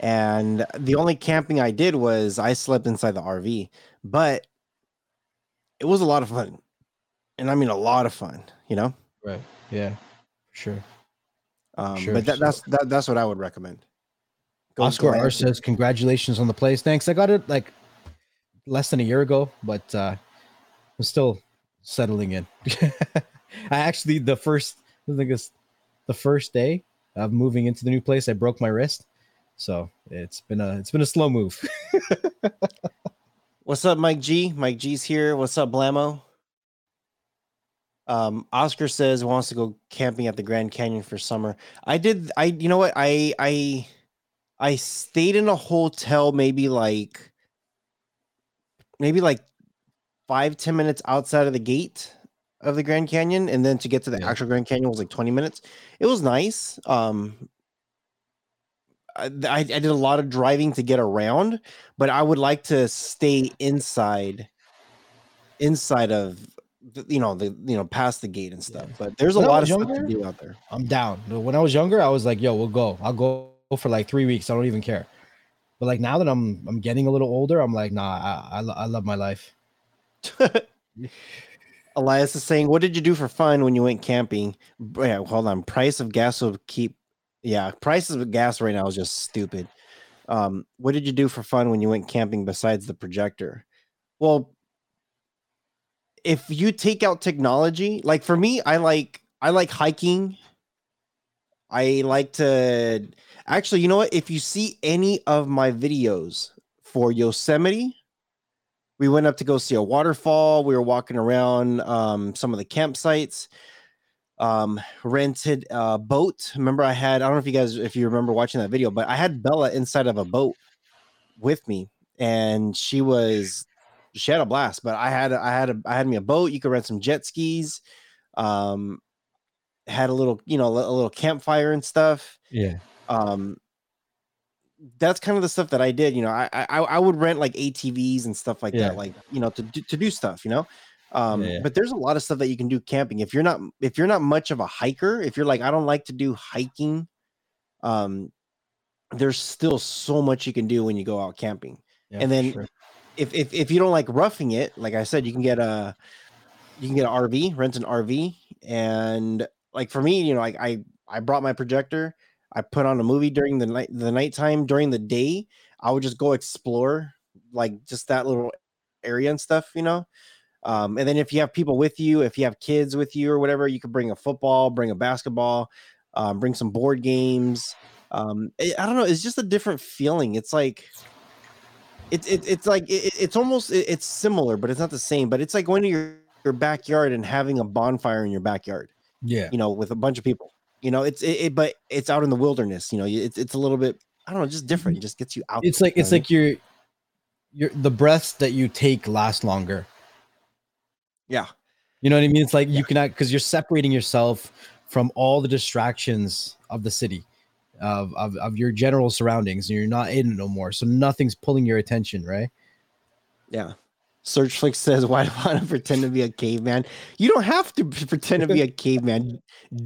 And the only camping I did was I slept inside the R V. But it was a lot of fun. And I mean a lot of fun, you know? Right. Yeah. Sure. Um, sure but that, sure. that's that, that's what I would recommend. Go Oscar R says, congratulations on the place. Thanks. I got it like less than a year ago, but uh, I'm still settling in. I actually, the first, I think it's the first day of moving into the new place, I broke my wrist. So it's been a, it's been a slow move. What's up, Mike G? Mike G's here. What's up, Blammo? Um, Oscar says wants to go camping at the Grand Canyon for summer. I did. I, you know what? I, I, I stayed in a hotel, maybe like, maybe like five, ten minutes outside of the gate of the Grand Canyon. And then to get to the yeah. actual Grand Canyon was like twenty minutes. It was nice. Um, I, I did a lot of driving to get around, but I would like to stay inside, inside of, you know, the, you know, past the gate and stuff, yeah. but there's when a lot of younger, stuff to do out there. I'm down. When I was younger, I was like, yo, we'll go, I'll go for like three weeks. I don't even care. But like now that I'm, I'm getting a little older, I'm like, nah, I, I, I love my life. Elias is saying, what did you do for fun when you went camping? Yeah, hold on. Price of gas will keep. Yeah. Prices of gas right now is just stupid. Um, what did you do for fun when you went camping besides the projector? Well, if you take out technology, like for me, I like, I like hiking. I like to actually, you know what? If you see any of my videos for Yosemite, we went up to go see a waterfall. We were walking around um, some of the campsites, um, rented a boat. Remember I had, I don't know if you guys, if you remember watching that video, but I had Bella inside of a boat with me and she was, she had a blast, but I had, I had, a, I had me a boat. You could rent some jet skis. Um, had a little, you know, a little campfire and stuff. Yeah. Um, that's kind of the stuff that I did. You know, I, I, I would rent like A T Vs and stuff like yeah. that, like, you know, to do, to do stuff, you know? Um, yeah. But there's a lot of stuff that you can do camping. If you're not, if you're not much of a hiker, if you're like, I don't like to do hiking, um, there's still so much you can do when you go out camping. Yeah, and then sure. if, if, if you don't like roughing it, like I said, you can get a, you can get an R V, rent an R V. And like for me, you know, like I, I brought my projector, I put on a movie during the night, the nighttime. During the day, I would just go explore like just that little area and stuff, you know? Um, and then if you have people with you, if you have kids with you or whatever, you could bring a football, bring a basketball, um, bring some board games. Um, it, I don't know. It's just a different feeling. It's like, it's, it, it's like, it, it's almost, it, it's similar, but it's not the same, but it's like going to your, your backyard and having a bonfire in your backyard. Yeah. You know, with a bunch of people, you know, it's, it, it but it's out in the wilderness, you know, it's, it's a little bit, I don't know, just different. It just gets you out. It's like, it's like your, your, the breaths that you take last longer. Yeah. You know what I mean? It's like yeah. you cannot, because you're separating yourself from all the distractions of the city, of, of, of your general surroundings, and you're not in it no more. So nothing's pulling your attention, right? Yeah. Searchflix says, why do I want to pretend to be a caveman? You don't have to pretend to be a caveman.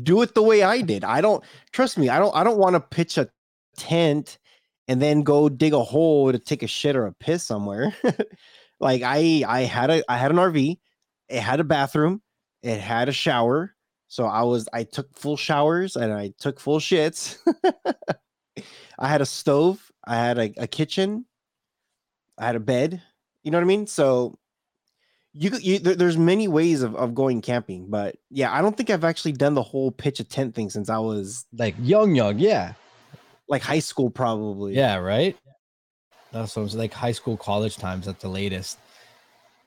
Do it the way I did. I don't, trust me, I don't, I don't want to pitch a tent and then go dig a hole to take a shit or a piss somewhere. Like I, I had a, I had an R V. It had a bathroom, it had a shower. So I was, I took full showers and I took full shits. I had a stove, I had a, a kitchen, I had a bed. You know what I mean? So you, you there, there's many ways of, of going camping, but yeah, I don't think I've actually done the whole pitch a tent thing since I was like young, young. Yeah. Like high school, probably. Yeah. Right. That's what it was like high school, college times at the latest.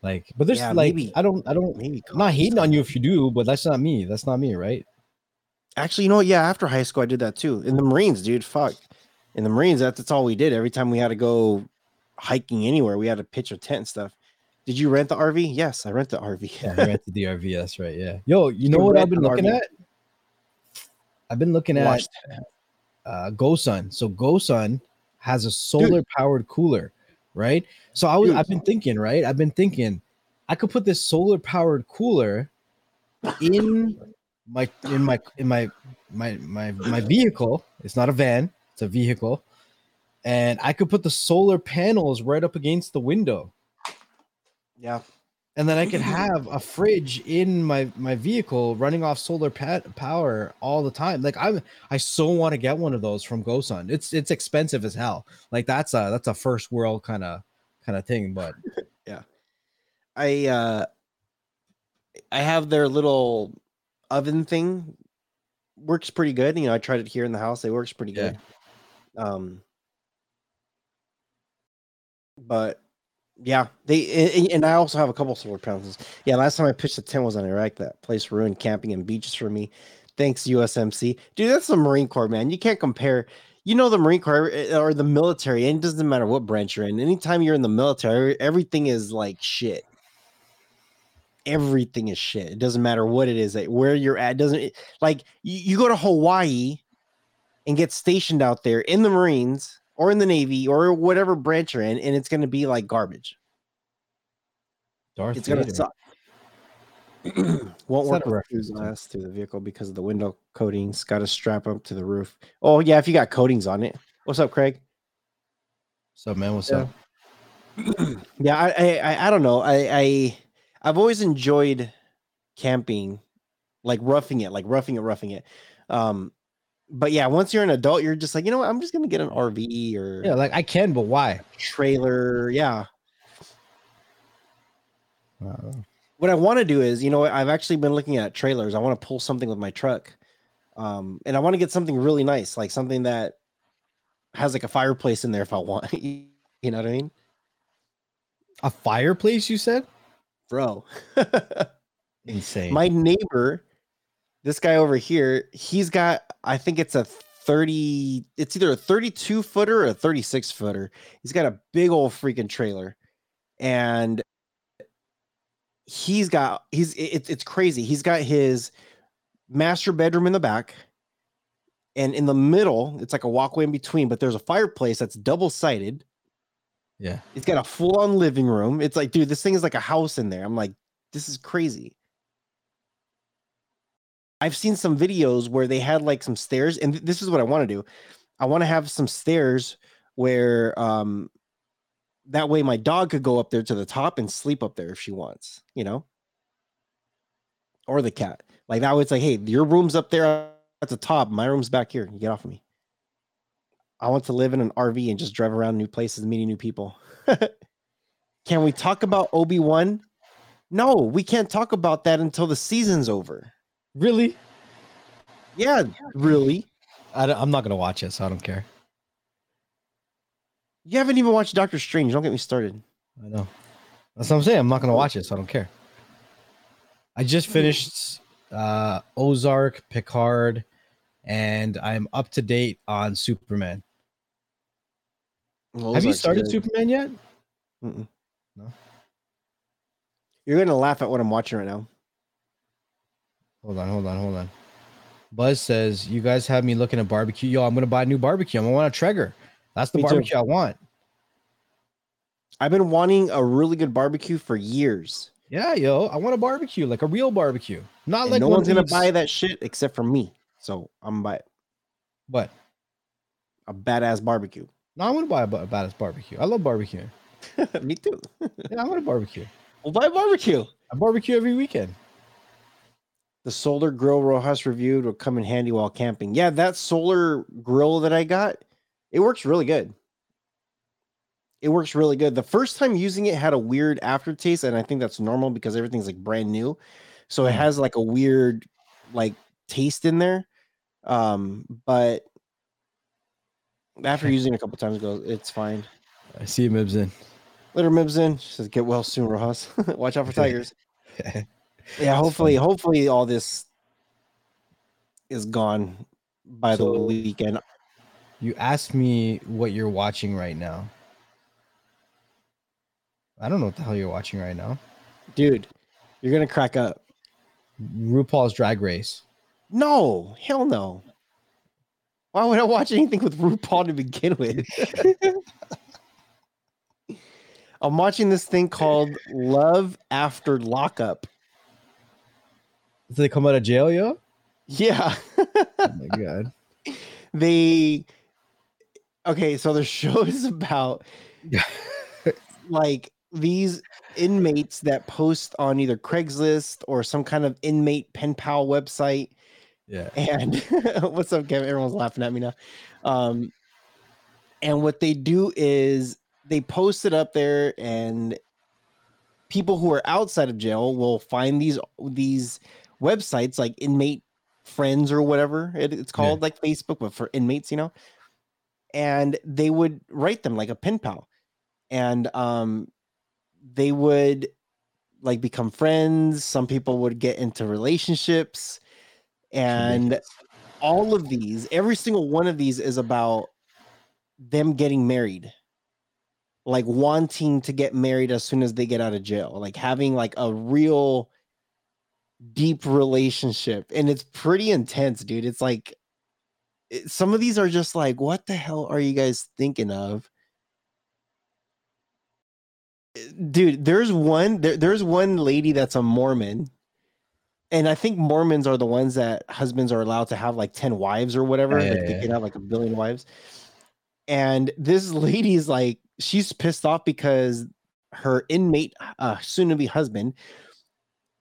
Like, but there's yeah, like, maybe, I don't, I don't, maybe I'm not hating on you if you do, but that's not me. That's not me, right? Actually, you know what? Yeah, after high school, I did that too. In the Marines, dude, fuck. In the Marines, that's, that's all we did. Every time we had to go hiking anywhere, we had to pitch a tent and stuff. Did you rent the R V? Yes, I rent the R V. Yeah, I rented the R V. That's right. Yeah. Yo, you, you know what I've been looking R V. At? I've been looking Watched. at uh, Gosun. So Gosun has a solar powered dude. cooler. Right. So I was, Dude. I've been thinking, right. I've been thinking I could put this solar powered cooler in my, in my, in my, my, my, my vehicle. It's not a van, it's a vehicle. And I could put the solar panels right up against the window. Yeah. And then I could have a fridge in my, my vehicle running off solar pa- power all the time. Like I'm, I so want to get one of those from Gosun. It's, it's expensive as hell. Like that's a, that's a first world kind of, kind of thing. But yeah, I, uh, I have their little oven thing works pretty good. You know, I tried it here in the house. It works pretty yeah. good. Um, but yeah, they and I also have a couple solar panels. Yeah, last time I pitched a tent was in Iraq. That place ruined camping and beaches for me. Thanks, U S M C. Dude, that's the Marine Corps, man. You can't compare. You know, the Marine Corps or the military, and it doesn't matter what branch you're in. Anytime you're in the military, everything is like shit. Everything is shit. It doesn't matter what it is, where you're at. Doesn't like you, you go to Hawaii and get stationed out there in the Marines or in the Navy or whatever branch you're in, and it's going to be like garbage. Darth it's going to suck. Won't work with fuse glass through the vehicle because of the window coatings. Got to strap up to the roof. Oh yeah, if you got coatings on it. What's up, Craig? What's up, man? What's yeah. up? yeah, I, I I don't know. I, I I've always enjoyed camping, like roughing it, like roughing it, roughing it. Um, but yeah, once you're an adult, you're just like, you know what? I'm just gonna get an R V or yeah, like I can, but why? Trailer, yeah. Wow. What I want to do is, you know, I've actually been looking at trailers. I want to pull something with my truck, um, and I want to get something really nice, like something that has like a fireplace in there if I want. You know what I mean? A fireplace, you said? Bro. Insane. My neighbor, this guy over here, he's got, I think it's a thirty, it's either a thirty-two footer or a thirty-six footer. He's got a big old freaking trailer. And He's got he's it's it's crazy. He's got his master bedroom in the back, and in the middle, it's like a walkway in between, but there's a fireplace that's double-sided. Yeah, it's got a full-on living room. It's like, dude, this thing is like a house in there. I'm like, this is crazy. I've seen some videos where they had like some stairs, and this is what I want to do. I want to have some stairs where um that way my dog could go up there to the top and sleep up there if she wants, you know, or the cat. Like that way it's like, hey, your room's up there at the top. My room's back here. You get off of me. I want to live in an R V and just drive around new places, meeting new people. Can we talk about Obi-Wan? No, we can't talk about that until the season's over. Really? Yeah, really. I I'm not going to watch it, so I don't care. You haven't even watched Doctor Strange. Don't get me started. I know. That's what I'm saying. I'm not going to watch it, so I don't care. I just finished uh, Ozark, Picard, and I'm up to date on Superman. Well, have you started good. Superman yet? Mm-mm. No. You're going to laugh at what I'm watching right now. Hold on, hold on, hold on. Buzz says, you guys have me looking at barbecue. Yo, I'm going to buy a new barbecue. I'm going to want a Traeger. That's the Me barbecue too. I want. I've been wanting a really good barbecue for years. Yeah, yo, I want a barbecue, like a real barbecue. Not and like no one's gonna these... buy that shit except for me. So I'm gonna buy it. What? A badass barbecue. No, I want to buy a, a badass barbecue. I love barbecue. Me too. Yeah, I want a barbecue. We'll buy a barbecue. I barbecue every weekend. The solar grill Rojas reviewed will come in handy while camping. Yeah, that solar grill that I got. It works really good. It works really good. The first time using it had a weird aftertaste, and I think that's normal because everything's like brand new. So it has like a weird like taste in there. Um, but after using it a couple times ago, it's fine. I see you, Mibson. Later, Mibson. She says, get well soon, Rojas. Watch out for tigers. Yeah, hopefully, hopefully all this is gone by so, the weekend. You asked me what you're watching right now. I don't know what the hell you're watching right now. Dude, you're going to crack up. RuPaul's Drag Race. No, hell no. Why would I watch anything with RuPaul to begin with? I'm watching this thing called Love After Lockup. Did they come out of jail, yo? Yeah. Oh, my God. They... Okay, so the show is about like these inmates that post on either Craigslist or some kind of inmate pen pal website. Yeah. And what's up, Kevin? Everyone's laughing at me now. Um, and what they do is they post it up there, and people who are outside of jail will find these these websites like Inmate Friends or whatever it, it's called, yeah. like Facebook, but for inmates, you know, and they would write them like a pen pal, and um, they would like become friends. Some people would get into relationships, and all of these, every single one of these is about them getting married, like wanting to get married as soon as they get out of jail, like having like a real deep relationship. And it's pretty intense, dude. It's like it, some of these are just like, what the hell are you guys thinking of? Dude, there's one there, there's one lady that's a Mormon, and I think Mormons are the ones that husbands are allowed to have like ten wives or whatever. Yeah, like yeah, they yeah. can have like a billion wives. And this lady's like, she's pissed off because her inmate uh, soon to be husband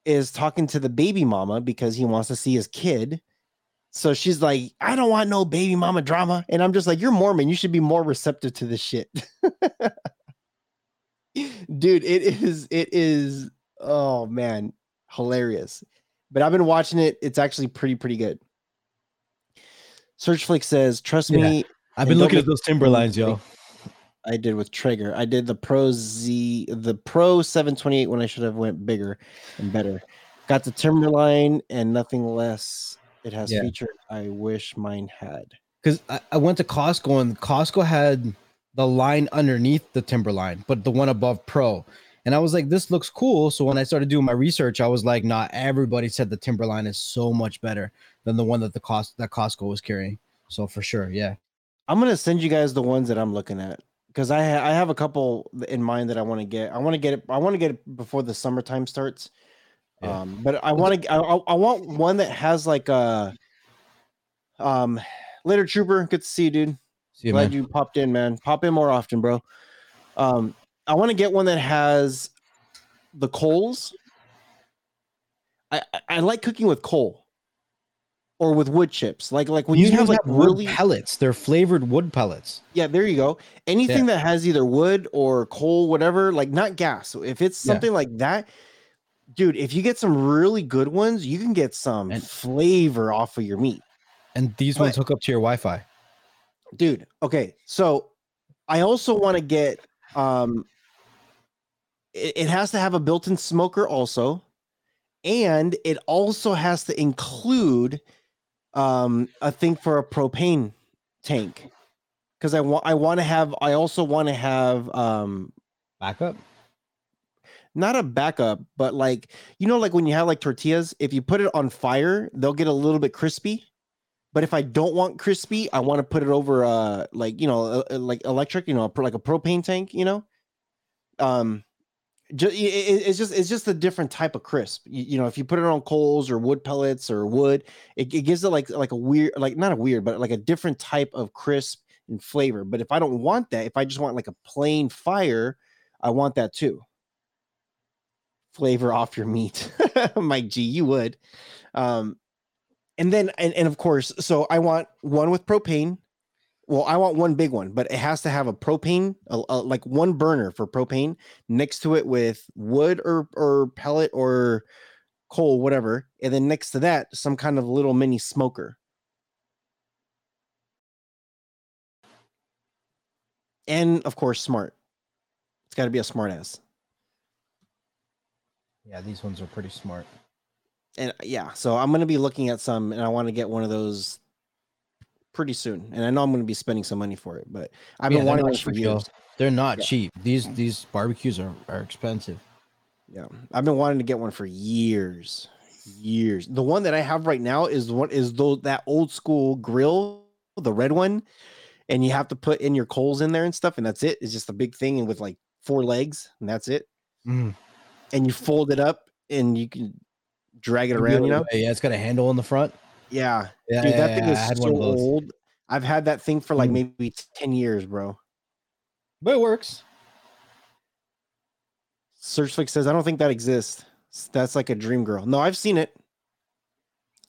is talking to the baby mama because he wants to see his kid. So she's like, I don't want no baby mama drama. And I'm just like, you're Mormon. You should be more receptive to this shit. Dude, it is, it is, oh man, hilarious. But I've been watching it. It's actually pretty, pretty good. Searchflix says, trust yeah. me. I've been looking at those Timberlines, yo. I did with Traeger. I did the Pro Z, the Pro seven twenty-eight when I should have went bigger and better. Got the Timberline and nothing less. It has yeah. features I wish mine had. Because I, I went to Costco, and Costco had the line underneath the Timberline, but the one above Pro. And I was like, this looks cool. So when I started doing my research, I was like, nah, everybody said the Timberline is so much better than the one that the cost that Costco was carrying. So for sure, yeah. I'm going to send you guys the ones that I'm looking at. Because I ha- I have a couple in mind that I want to get. I want to get it. I want to get it before the summertime starts. Yeah. Um, but I want to. I, I want one that has like a. Um, later, Trooper. Good to see you, dude. See you, Glad man. you popped in, man. Pop in more often, bro. Um, I want to get one that has the coals. I, I I like cooking with coal, or with wood chips. Like like when you, you have, have like wood really pellets, they're flavored wood pellets. Yeah, there you go. Anything yeah. that has either wood or coal, whatever, like not gas. So if it's something yeah. like that, dude, if you get some really good ones, you can get some and, flavor off of your meat. And these but, ones hook up to your Wi-Fi. Dude, okay. So I also want to get um it, it has to have a built-in smoker also. And it also has to include Um, a thing for a propane tank, because I want I want to have I also want to have um backup, not a backup, but like, you know, like when you have like tortillas, if you put it on fire, they'll get a little bit crispy. But if I don't want crispy, I want to put it over uh like you know uh, like electric, you know, like a propane tank, you know, um, just, it, it's just it's just a different type of crisp. You, you know, if you put it on coals or wood pellets or wood, it, it gives it like like a weird, like not a weird, but like a different type of crisp and flavor. But if I don't want that, if I just want like a plain fire, I want that too. Flavor off your meat. Mike G, you would. Um, and then and, and of course, so I want one with propane. Well, I want one big one, but it has to have a propane, a, a, like one burner for propane next to it with wood or, or pellet or coal, whatever. And then next to that, some kind of little mini smoker. And of course, smart. It's got to be a smart ass. Yeah, these ones are pretty smart. And yeah, so I'm going to be looking at some, and I want to get one of those pretty soon, and I know I'm going to be spending some money for it, but I've been yeah, wanting it for years. They're not yeah. cheap. These these barbecues are, are expensive. Yeah, I've been wanting to get one for years, years. The one that I have right now is what is those that old school grill, the red one, and you have to put in your coals in there and stuff, and that's it. It's just a big thing, and with like four legs, and that's it. Mm. And you fold it up, and you can drag it around. You know, yeah, it's got a handle in the front. Yeah, yeah, dude, that yeah, thing is so old. I've had that thing for like maybe ten years, bro. But it works. Searchflix says, I don't think that exists. That's like a dream girl. No, I've seen it.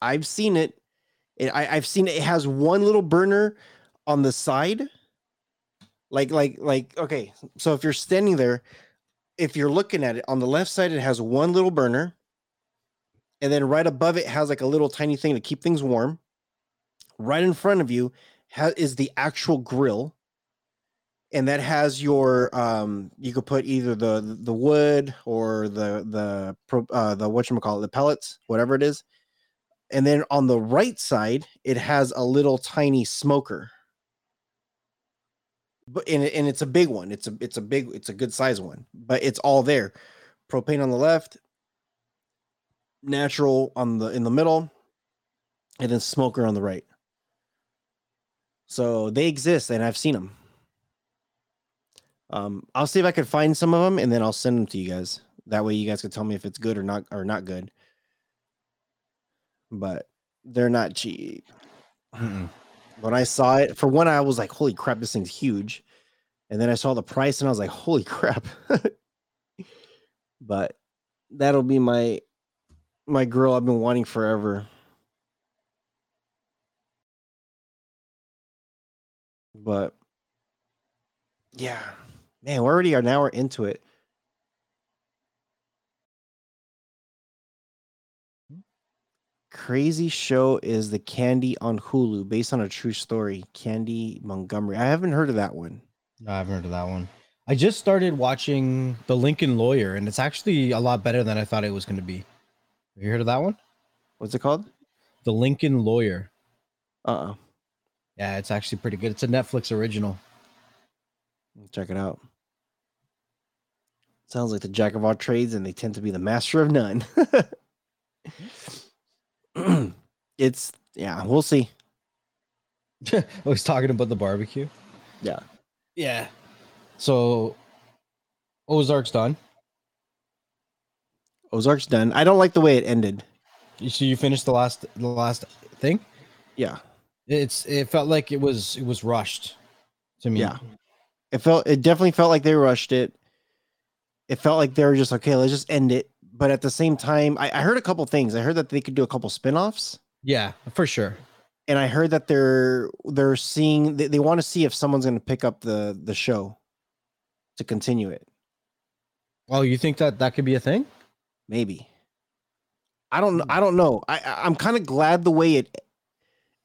I've seen it. it I, I've seen it. It has one little burner on the side. Like, like, like, okay. So if you're standing there, if you're looking at it on the left side, it has one little burner. And then right above it has like a little tiny thing to keep things warm. Right in front of you ha- is the actual grill. And that has your, um, you could put either the the wood or the, the, pro, uh, the whatchamacallit, the pellets, whatever it is. And then on the right side, it has a little tiny smoker. But and, and it's a big one. It's a, it's a big, it's a good size one, but it's all there. Propane on the left, natural on the, in the middle, and then smoker on the right. So they exist and I've seen them. Um, I'll see if I can find some of them and then I'll send them to you guys. That way you guys can tell me if it's good or not, or not good, but they're not cheap. Mm-mm. When I saw it, for one, I was like, holy crap, this thing's huge. And then I saw the price and I was like, holy crap. But that'll be my, my grill I've been wanting forever. But yeah, man, we already are an hour into it. Crazy show is The Candy on Hulu, based on a true story. Candy Montgomery. I haven't heard of that one. No, I haven't heard of that one. I just started watching The Lincoln Lawyer, and it's actually a lot better than I thought it was going to be. Have you heard of that one? What's it called? The Lincoln Lawyer. Uh-uh. Yeah, it's actually pretty good. It's a Netflix original. Check it out. Sounds like the jack of all trades, and they tend to be the master of none. It's, yeah, we'll see. I was talking about the barbecue. Yeah. Yeah. So Ozark's done. Ozark's done. I don't like the way it ended. So you finished the last the last thing? Yeah. It's it felt like it was it was rushed to me. Yeah. It felt it definitely felt like they rushed it. It felt like they were just okay, let's just end it. But at the same time, I, I heard a couple things. I heard that they could do a couple spinoffs. Yeah, for sure. And I heard that they're they're seeing they, they want to see if someone's going to pick up the the show to continue it. Oh, you think that that could be a thing? Maybe. I don't I don't know. I I'm kind of glad the way it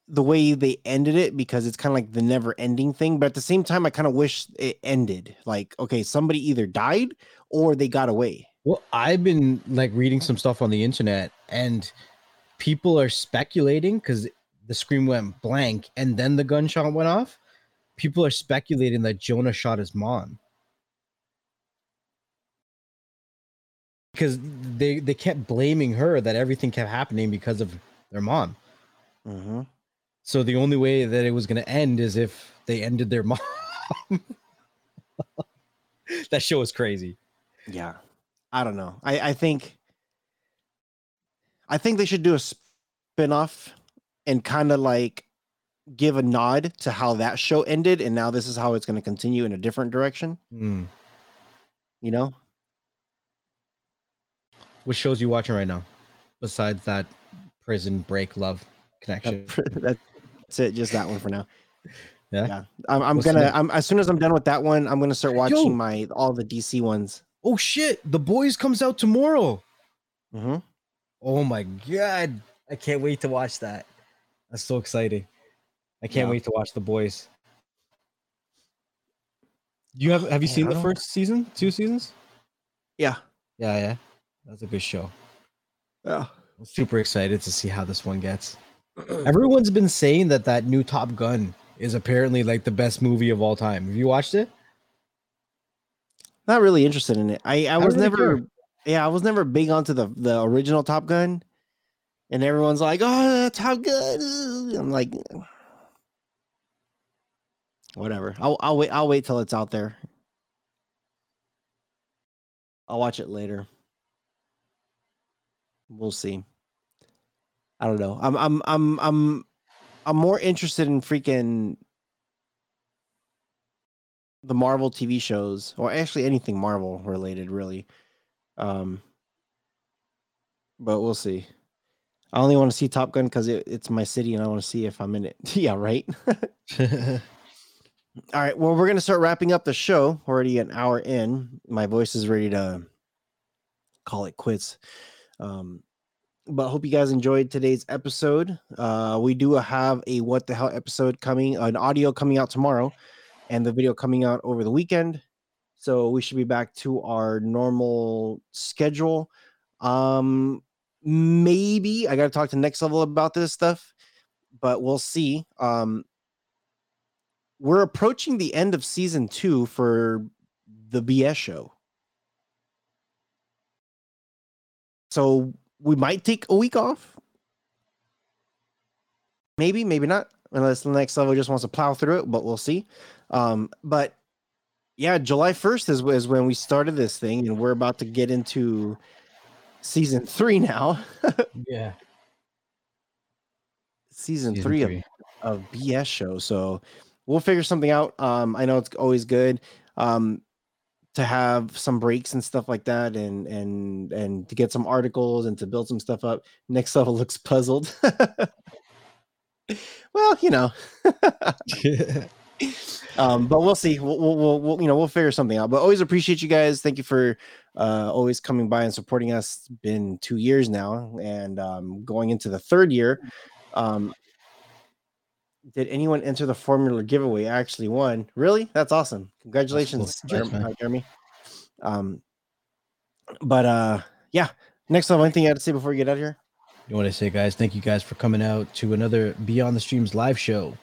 the way they ended it, because it's kind of like the never ending thing. But at the same time, I kind of wish it ended like, okay, somebody either died or they got away. Well, I've been like reading some stuff on the internet, and people are speculating because the screen went blank and then the gunshot went off. People are speculating that Jonah shot his mom, because they, they kept blaming her that everything kept happening because of their mom. Mm-hmm. So the only way that it was going to end is if they ended their mom. That show is crazy. Yeah. I don't know. I, I think I think they should do a spinoff and kind of like give a nod to how that show ended, and now this is how it's going to continue in a different direction. Mm. You know? What shows are you watching right now? Besides that Prison Break Love Connection. That's it. Just that one for now. Yeah. yeah. I'm, I'm gonna I'm as soon as I'm done with that one, I'm gonna start watching Yo. my all the D C ones. Oh shit, The Boys comes out tomorrow. Mm-hmm. Oh my god, I can't wait to watch that. That's so exciting. I can't yeah. wait to watch The Boys. You have have you Man, seen I the don't... first season? Two seasons? Yeah. Yeah, yeah. That's a good show. Yeah. I'm super excited to see how this one gets. Everyone's been saying that that new Top Gun is apparently like the best movie of all time. Have you watched it? Not really interested in it. I, I was really never, good. yeah, I was never big onto the, the original Top Gun, and everyone's like, "Oh, Top Gun." I'm like, whatever. I'll I'll wait. I'll wait till it's out there. I'll watch it later. We'll see. I don't know. I'm I'm I'm I'm I'm more interested in freaking the Marvel T V shows, or actually anything Marvel related, really. Um, but we'll see. I only want to see Top Gun because it, it's my city and I want to see if I'm in it. Yeah, right. All right. Well, we're going to start wrapping up the show. Already an hour in. My voice is ready to call it quits. Um, But hope you guys enjoyed today's episode. Uh, we do have a What the Hell episode coming, an audio coming out tomorrow, and the video coming out over the weekend. So we should be back to our normal schedule. Um, maybe I got to talk to Next Level about this stuff, but we'll see. Um, we're approaching the end of season two for the B S show. So we might take a week off. Maybe, maybe not. Unless the Next Level just wants to plow through it, but we'll see. Um, but yeah, July first is, is when we started this thing, and we're about to get into season three now. Yeah. Season, season three, three. Of, of B S show. So we'll figure something out. Um, I know it's always good um, to have some breaks and stuff like that, and and and to get some articles and to build some stuff up. Next Level looks puzzled. Well, you know, yeah. um, but we'll see. We'll, we'll, we'll, we'll, you know, we'll figure something out. But always appreciate you guys. Thank you for uh, always coming by and supporting us. It's been two years now, and um, going into the third year. Um, did anyone enter the formula giveaway? I actually won. Really? That's awesome. Congratulations, That's cool. Jeremy. Jeremy. Um, but uh, yeah. Next time, anything you had to say before we get out of here? You want to say, guys, thank you guys for coming out to another Beyond the Streams live show.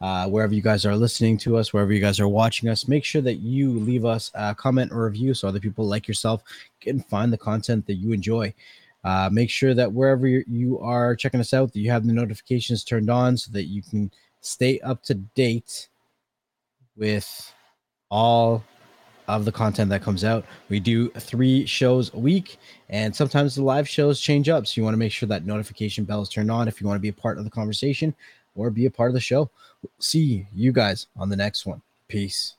Uh, wherever you guys are listening to us, wherever you guys are watching us, make sure that you leave us a comment or review so other people like yourself can find the content that you enjoy. Uh, make sure that wherever you are checking us out, that you have the notifications turned on so that you can stay up to date with all of the content that comes out. We do three shows a week, and sometimes the live shows change up, so you want to make sure that notification bell is turned on if you want to be a part of the conversation or be a part of the show. We'll see you guys on the next one. Peace.